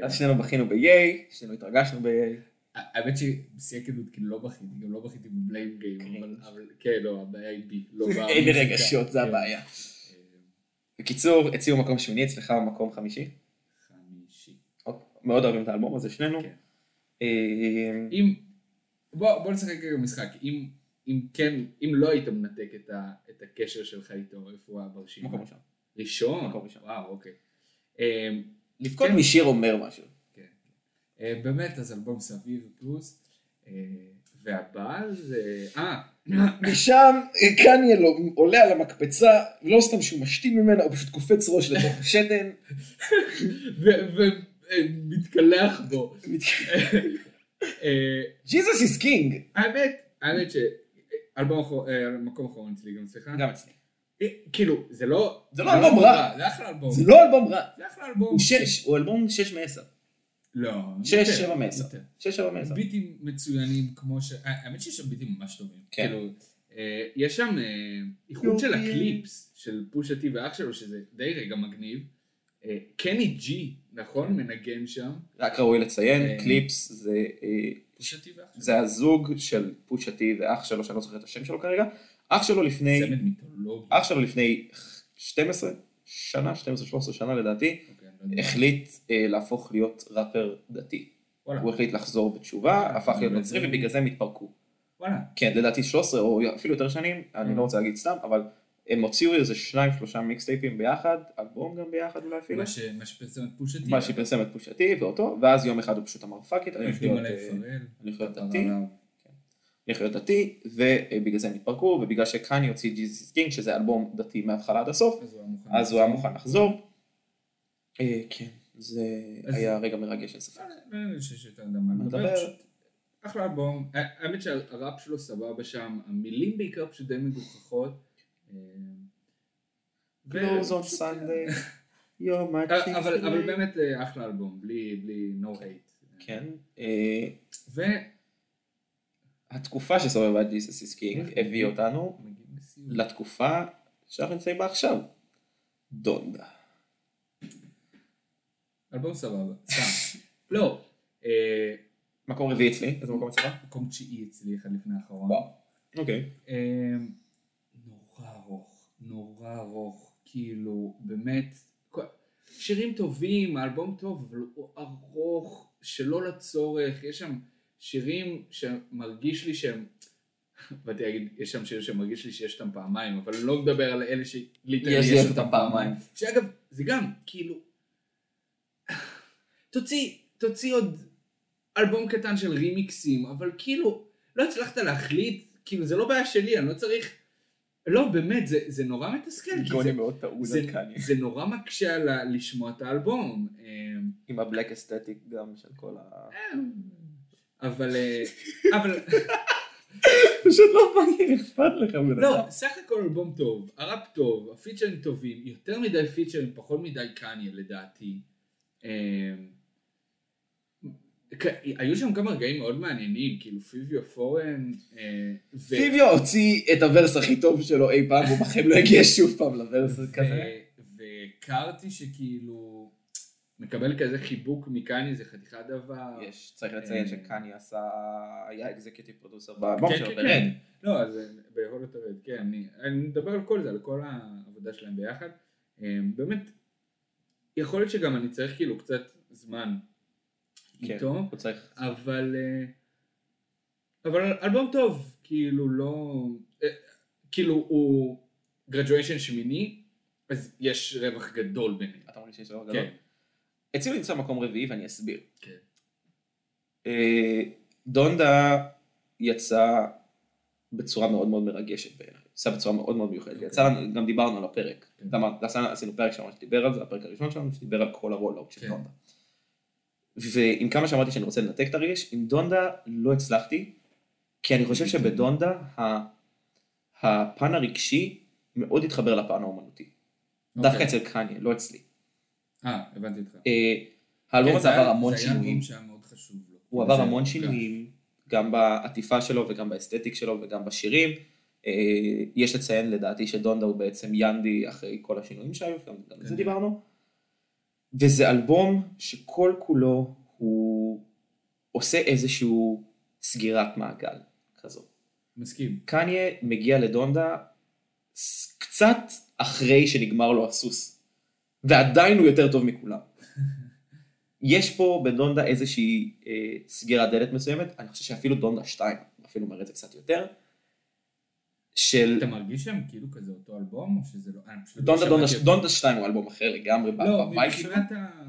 אז שנינו בכינו ב-יאי, שנינו התרגשנו ב-יאי. האמת שבשיא הכנות, כאילו לא בכיתי, גם לא בכיתי בבליים גיים, אבל כן, לא, הבעיה היא בי. אין רגשות, זה הבעיה. בקיצור, אצלי הוא מקום שמיני, אצלך הוא מקום חמישי. חמישי. מאוד אוהבים את האלבום הזה, שנינו. אם, בוא נשחק רגע משחק, אם כן, אם לא היית מנתק את הקשר שלך איתו, איפה הוא ברשימה? מקום ראשון. ראשון? מקום ראשון. וואו, אוקיי. לפקוד משיר אומר משהו. באמת, אז אלבום סביב פלוס, והבעל זה... אה, משם קניה עולה על המקפצה, ולא סתם שהוא משתין ממנה, הוא פשוט קופץ ראש לתוך השתן. ומתקלח בו. ג'יזוס איז קינג. האמת, האמת שאלבום, מקום אחרון אצלי גם סליחה. גם אצלי. כאילו, זה לא... זה לא אלבום רע. זה אחלה אלבום. זה לא אלבום רע. זה אחלה אלבום. הוא שש, הוא אלבום שש מעשר. לא. שש, שבע מעשר. שש, שבע מעשר. ביטים מצוינים כמו ש... האמת שיש שם ביטים ממש טובים. כן. כאילו, יש שם איחוד של הקליפס, של פושה טי ואח שלו, שזה די רגע מגניב. קני ג'י, נכון? מנגן שם. רק ראוי לציין, קליפס זה... פושה טי ואח שלו. זה הזוג של פושה טי ואח שלו, שאני לא זוכר את השם שלו כרגע. אח שלו לפני... צמד מיתולוגי. אח שלו לפני שתים עשרה שנה, שתים עשרה שלוש עשרה שנה לדעתי, החליט להפוך להיות ראפר דתי. הוא החליט לחזור בתשובה, הפך להיות נוצרי, ובגלל זה הם התפרקו. כן, לדעתי שלוש עשרה או אפילו יותר שנים, אני לא רוצה להגיד סתם, אבל הם הוציאו איזה שניים, שלושה מיקסטייפים ביחד, אלבום גם ביחד אולי אפילו. מה שפרסם את פושתי. מה שפרסם את פושתי ואותו, ואז יום אחד הוא פשוט אמר פאקית, אני הולך להיות דתי. לחיות דתי, ובגלל זה הם התפרקו, ובגלל שקאני הוציא ג'יזוס קינג, שזה אלבום דתי מההתחלה עד הסוף, אז הוא היה מוכן לחזור. כן, זה היה רגע מרגש לספק. אני חושב שאתה מדבר. אחלה אלבום. האמת שהראפ שלו סבבה שם, המילים בעיקר פשוט די מגוחכות. Close on Sunday, you're my king. אבל באמת אחלה אלבום, בלי no hate. כן. ו... התקופה שסובבה ג'יזוס איז קינג הביא אותנו לתקופה שאנחנו נמצאים בה עכשיו. דונדה. אלבום סבבה. לא. מקום רביעי אצלי? איזה מקום אצלך? מקום תשיעי אצלי, אחד לפני האחרון. אוקיי. נורא ארוך. נורא ארוך. כאילו, באמת, שירים טובים, האלבום טוב, אבל הוא ארוך, שלא לצורך, יש שם... שירים שמרגיש לי שהם, ואתה אגיד, יש שם שיר שמרגיש לי שיש אותם פעמיים, אבל לא מדבר על אלה שליטרלי יש אותם פעמיים. שאגב, זה גם, כאילו, תוציא, תוציא עוד אלבום קטן של רימיקסים, אבל כאילו, לא הצלחת להחליט, כאילו, זה לא בעיה שלי, אני לא צריך, לא, באמת, זה, זה נורא מתסכל. גוני מאוד טעוד על קניה. זה נורא מקשה לה, לשמוע את האלבום. עם הבלק אסתטיק גם של כל ה... אבל, אבל... פשוט לא פאקינג אכפת לך. לא, סך הכל אלבום טוב, הראפ טוב, הפיצ'רים טובים, יותר מדי פיצ'רים, פחות מדי קניה לדעתי. היו שם כמה רגעים מאוד מעניינים, כאילו פיביו פורן... פיביו הוציא את הוורס הכי טוב שלו אי פעם, הוא בכם לא הגיע שוב פעם לוורס כזה. וקרתי שכאילו... מקבל כזה חיבוק מקני, זה חתיכה דבר. יש, צריך לציין שקני עשה, היה אקזקיוטיב פרודוסר בבום שלו, ברד. לא, אז בהולת הרד, כן, אני מדבר על כל זה, על כל העבודה שלהם ביחד. באמת, יכול להיות שגם אני צריך כאילו קצת זמן איתו, אבל אלבום טוב, כאילו לא, כאילו הוא גרדואשן שמיני, אז יש רווח גדול ביניהם. אתה אומר לי שיש רווח גדול? אצלו נמצא מקום רביעי ואני אסביר. כן. דונדה יצא בצורה מאוד מאוד מרגשת בעיניי. יצא בצורה מאוד מאוד מיוחדת. יצא לנו, גם דיברנו על הפרק. עשינו פרק שלנו שדיבר על זה, הפרק הראשון שלנו שדיבר על כל הרולאוט של דונדה. ועם כמה שאמרתי שאני רוצה לנתק את הרגש, עם דונדה לא הצלחתי, כי אני חושב שבדונדה הפן הרגשי מאוד התחבר לפן האומנותי. דווקא אצל קניה, לא אצלי. אה, הבנתי איתך. האלבום הזה עבר המון שינויים. זה היה אלבום שהיה מאוד חשוב לו. הוא עבר המון שינויים, גם בעטיפה שלו וגם באסתטיק שלו וגם בשירים. יש לציין לדעתי שדונדה הוא בעצם ינדי אחרי כל השינויים שהיו, גם על זה דיברנו. וזה אלבום שכל כולו הוא עושה איזשהו סגירת מעגל כזו. מסכים. קניה מגיע לדונדה קצת אחרי שנגמר לו הסוס, ועדיין הוא יותר טוב מכולם. יש פה בדונדה איזושהי אה, סגירת דלת מסוימת, אני חושב שאפילו דונדה שתיים, אפילו מראה את זה קצת יותר, של... אתה מרגיש שם כאילו כזה אותו אלבום, או שזה לא... דונדה, דונדה, ש... דונדה שתיים הוא אלבום אחר לגמרי, לא, מבחינת ה...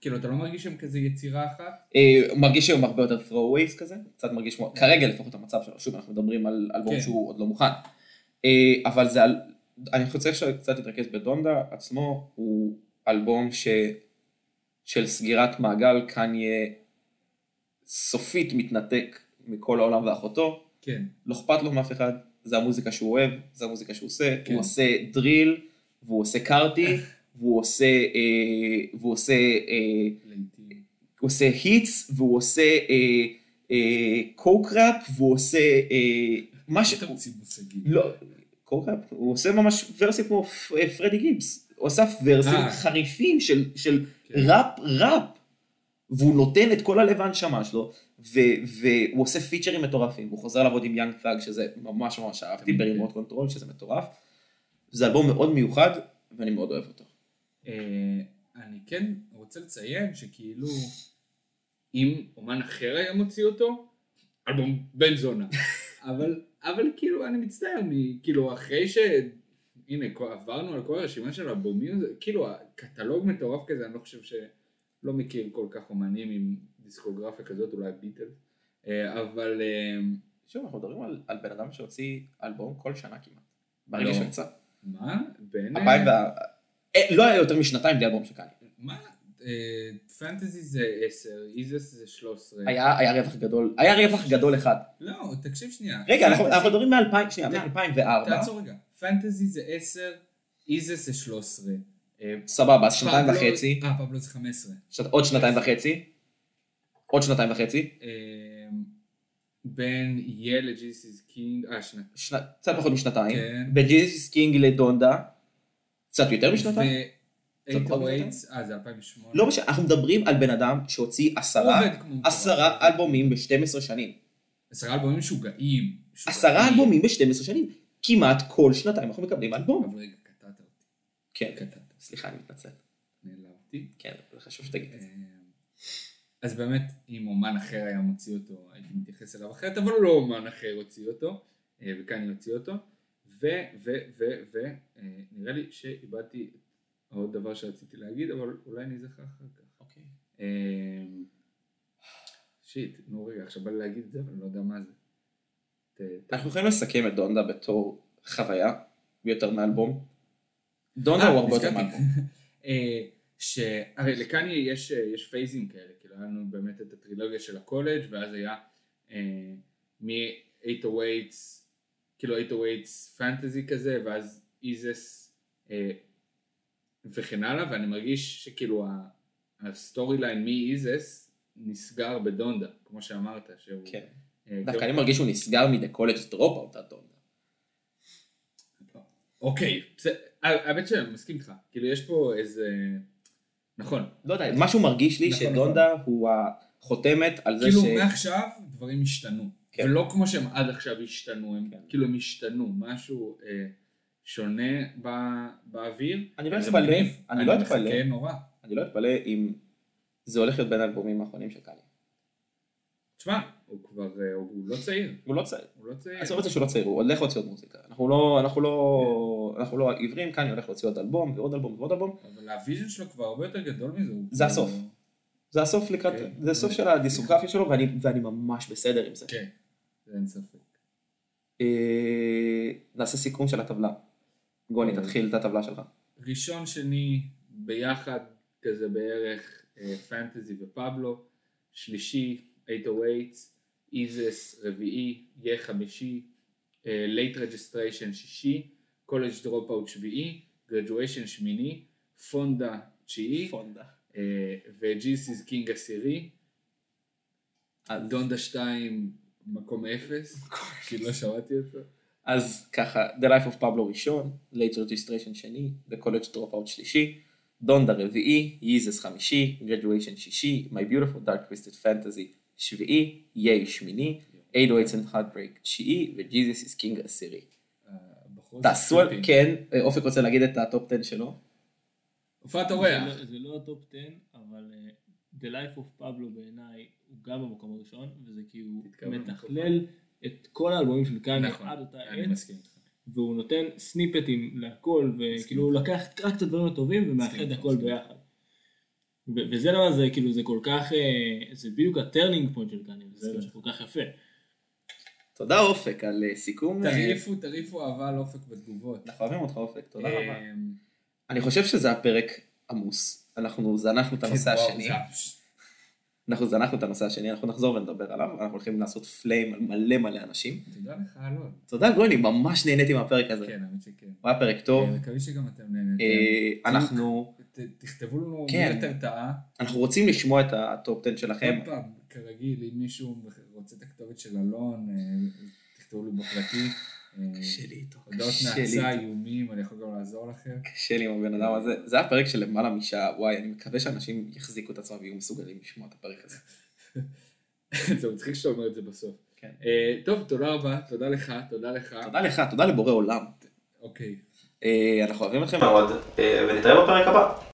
כאילו, אתה לא מרגיש שם כזה יצירה אחת? הוא מרגיש שם הרבה יותר throwaways כזה, קצת מרגיש כמו... כרגע לפחות המצב שלו, שוב, אנחנו מדברים על אלבום שהוא עוד לא מוכן. אבל זה... אני חושב שקצת להתרכז בדונדה עצמו, הוא אלבום של סגירת מעגל, קניה סופית מתנתק מכל העולם ואחותו, כן. לא אכפת לו מאף אחד, זה המוזיקה שהוא אוהב, זה המוזיקה שהוא עושה, כן. הוא עושה דריל, והוא עושה קארטי, והוא עושה, אה, והוא עושה, אה, הוא עושה היטס, והוא עושה אה, אה, קוקראפ, והוא עושה אה, מה ש... אתה רוצים מושגים? לא, קוקראפ, הוא עושה ממש ורסים כמו פרדי גיבס, הוא עושה ורסים חריפים של, של כן. ראפ ראפ, והוא נותן את כל הלב ההנשמה שלו, והוא עושה פיצ'רים מטורפים, הוא חוזר לעבוד עם יאנג תאג, שזה ממש ממש אהבתי, ברימוט קונטרול, שזה מטורף. זה אלבום מאוד מיוחד, ואני מאוד אוהב אותו. אני כן רוצה לציין, שכאילו, אם אומן אחר היה מוציא אותו, אלבום בן זונה. אבל כאילו, אני מצטער, כאילו, אחרי ש... הנה, עברנו על כל הרשימה של אלבומים, כאילו, הקטלוג מטורף כזה, אני לא חושב ש... לא מכיר כל כך אומנים עם דיסקוגרפיה כזאת, אולי ביטל, אבל... שוב, אנחנו מדברים על, על בן אדם שהוציא אלבום כל שנה כמעט, ברגע לא. שיצא. מה? בין... הבאים וה... לא היה יותר משנתיים בלי אלבום של קניה. מה? פנטזי זה עשר, איזס זה שלוש עשרה. היה, היה רווח גדול, היה רווח גדול אחד. לא, תקשיב שנייה. רגע, פנטזי... אנחנו מדברים מאלפיים, שנייה, מאלפיים וארבע. תעצור רגע, פנטזי זה עשר, איזס זה שלוש עשרה. סבבה, אז שנתיים וחצי. אה, פבלו זה חמש עשרה. עוד שנתיים וחצי. עוד שנתיים וחצי. בין יה לג'יזיס קינג, אה, שנתיים. קצת פחות משנתיים. בין ג'יזיס קינג לדונדה, קצת יותר משנתיים. ו-שמונה אפס שמונה, אה, זה אלפיים ושמונה. לא משנה, אנחנו מדברים על בן אדם שהוציא עשרה, עשרה אלבומים ב-שתים עשרה שנים. עשרה אלבומים שוגעים. עשרה אלבומים ב-שתים עשרה שנים. כמעט כל שנתיים אנחנו מקבלים אלבום. אבל רגע, קטעת אותי. כן, קטעת. סליחה, אני מתנצל. נעלבתי. כן, זה חשוב שתגיד את זה. אז באמת, אם אומן אחר היה מוציא אותו, הייתי מתייחס אליו אחרת, אבל לא אומן אחר הוציא אותו, וכאן יוציא אותו, ו, ו, ו, ו, נראה לי שאיבדתי עוד דבר שרציתי להגיד, אבל אולי נזכר אחר כך. אוקיי. שיט, נו רגע, עכשיו בא לי להגיד את זה, אבל אני לא יודע מה זה. אנחנו יכולים לסכם את דונדה בתור חוויה, ביותר מאלבום, דונדה הוא הרבה יותר מלכון. הרי לקניה יש, יש פייזים כאלה, כאילו היה לנו באמת את הטרילוגיה של הקולג' ואז היה מ-שמונה אפס שמונה, כאילו שמונה אפס שמונה פנטזי כזה, ואז איזס וכן הלאה, ואני מרגיש שכאילו הסטורי ליין מאיזס נסגר בדונדה, כמו שאמרת. כן, דווקא אני מרגיש שהוא נסגר מדי קולג' דרופ אאוט על דונדה. אוקיי, האמת שאני מסכים איתך, כאילו יש פה איזה, נכון. לא יודע, משהו מרגיש לי שדונדה הוא החותמת על זה ש... כאילו מעכשיו דברים השתנו, ולא כמו שהם עד עכשיו השתנו, הם כאילו השתנו, משהו שונה באוויר. אני לא אתפלא, אני לא אתפלא, אני לא אתפלא אם זה הולך להיות בין האלבומים האחרונים של קניה. תשמע, הוא כבר, הוא לא צעיר. הוא לא צעיר. הוא לא צעיר. אני רוצה שהוא לא צעיר, הוא הולך להוציא עוד מוזיקה. אנחנו לא, אנחנו לא, אנחנו לא עיוורים, כאן הולך להוציא עוד אלבום, ועוד אלבום, ועוד אלבום. אבל הוויז'ן שלו כבר הרבה יותר גדול מזה. זה הסוף. זה הסוף לקראת, זה הסוף של הדיסקוגרפיה שלו, ואני, ואני ממש בסדר עם זה. כן, אין ספק. נעשה סיכום של הטבלה. גוני, תתחיל את הטבלה שלך. ראשון, שני, ביחד, כזה בערך, פנטזי ופבלו. שלישי, שמונה אפס שמונה, איזס רביעי, יה חמישי, לייט רג'סטריישן שישי, קולג' דרופ אאוט שביעי, גרדואשן שמיני, פונדה תשיעי, וג'יזיס קינג עשירי, דונדה שתיים מקום אפס, כי לא שמעתי אותו. אז ככה, The Life of Pablo ראשון, לייט רג'סטריישן שני, The College Dropout שלישי, דונדה רביעי, ייזס חמישי, גרדואשן שישי, My Beautiful Dark Twisted Fantasy שביעי, יאי שמיני, אייט אוהייטס and Heartbreak תשיעי, ו-Jesus is King עשירי. תעשו על, כן, אופק רוצה להגיד את הטופ עשר שלו? הופעת אורח. זה לא הטופ עשר, אבל The Life of Pablo בעיניי הוא גם במקום הראשון, וזה כי הוא מתכלל את כל האלבומים של קניה עד אותה עת. אני מסכים איתך. והוא נותן סניפטים להכל, וכאילו הוא לקח רק את הדברים הטובים ומאחד הכל ביחד. וזה למה זה, כאילו זה כל כך, זה בדיוק הטרנינג פוינט של קניה, וזה כל כך יפה. תודה אופק על סיכום. תריפו, תריפו אהבה על אופק בתגובות. אנחנו אוהבים אותך אופק, תודה רבה. אני חושב שזה הפרק עמוס. אנחנו זנחנו את הנושא השני. אנחנו זנחנו את הנושא השני, אנחנו נחזור ונדבר עליו, אנחנו הולכים לעשות פליים על מלא מלא אנשים. תודה לך, אלון. תודה גולי, ממש נהניתי מהפרק הזה. כן, אמת שכן. הוא היה פרק טוב. מקווה שגם אתם נהניתם. אנחנו... תכתבו לנו מילת הרתעה. אנחנו רוצים לשמוע את הטופ עשר שלכם. עוד פעם, כרגיל, אם מישהו רוצה את הכתובת של אלון, תכתבו לו בפרטי. קשה לי איתו, קשה לי. הודעות נעצה, איומים, אני יכול גם לעזור לכם. קשה לי עם הבן אדם הזה. זה היה פרק של למעלה משעה, וואי, אני מקווה שאנשים יחזיקו את עצמם ויהיו מסוגלים לשמוע את הפרק הזה. זה מצחיק שאתה אומר את זה בסוף. טוב, תודה רבה, תודה לך, תודה לך. תודה לך, תודה לבורא עולם. אוקיי. אנחנו אוהבים אתכם מאוד, ונתראה בפרק הבא.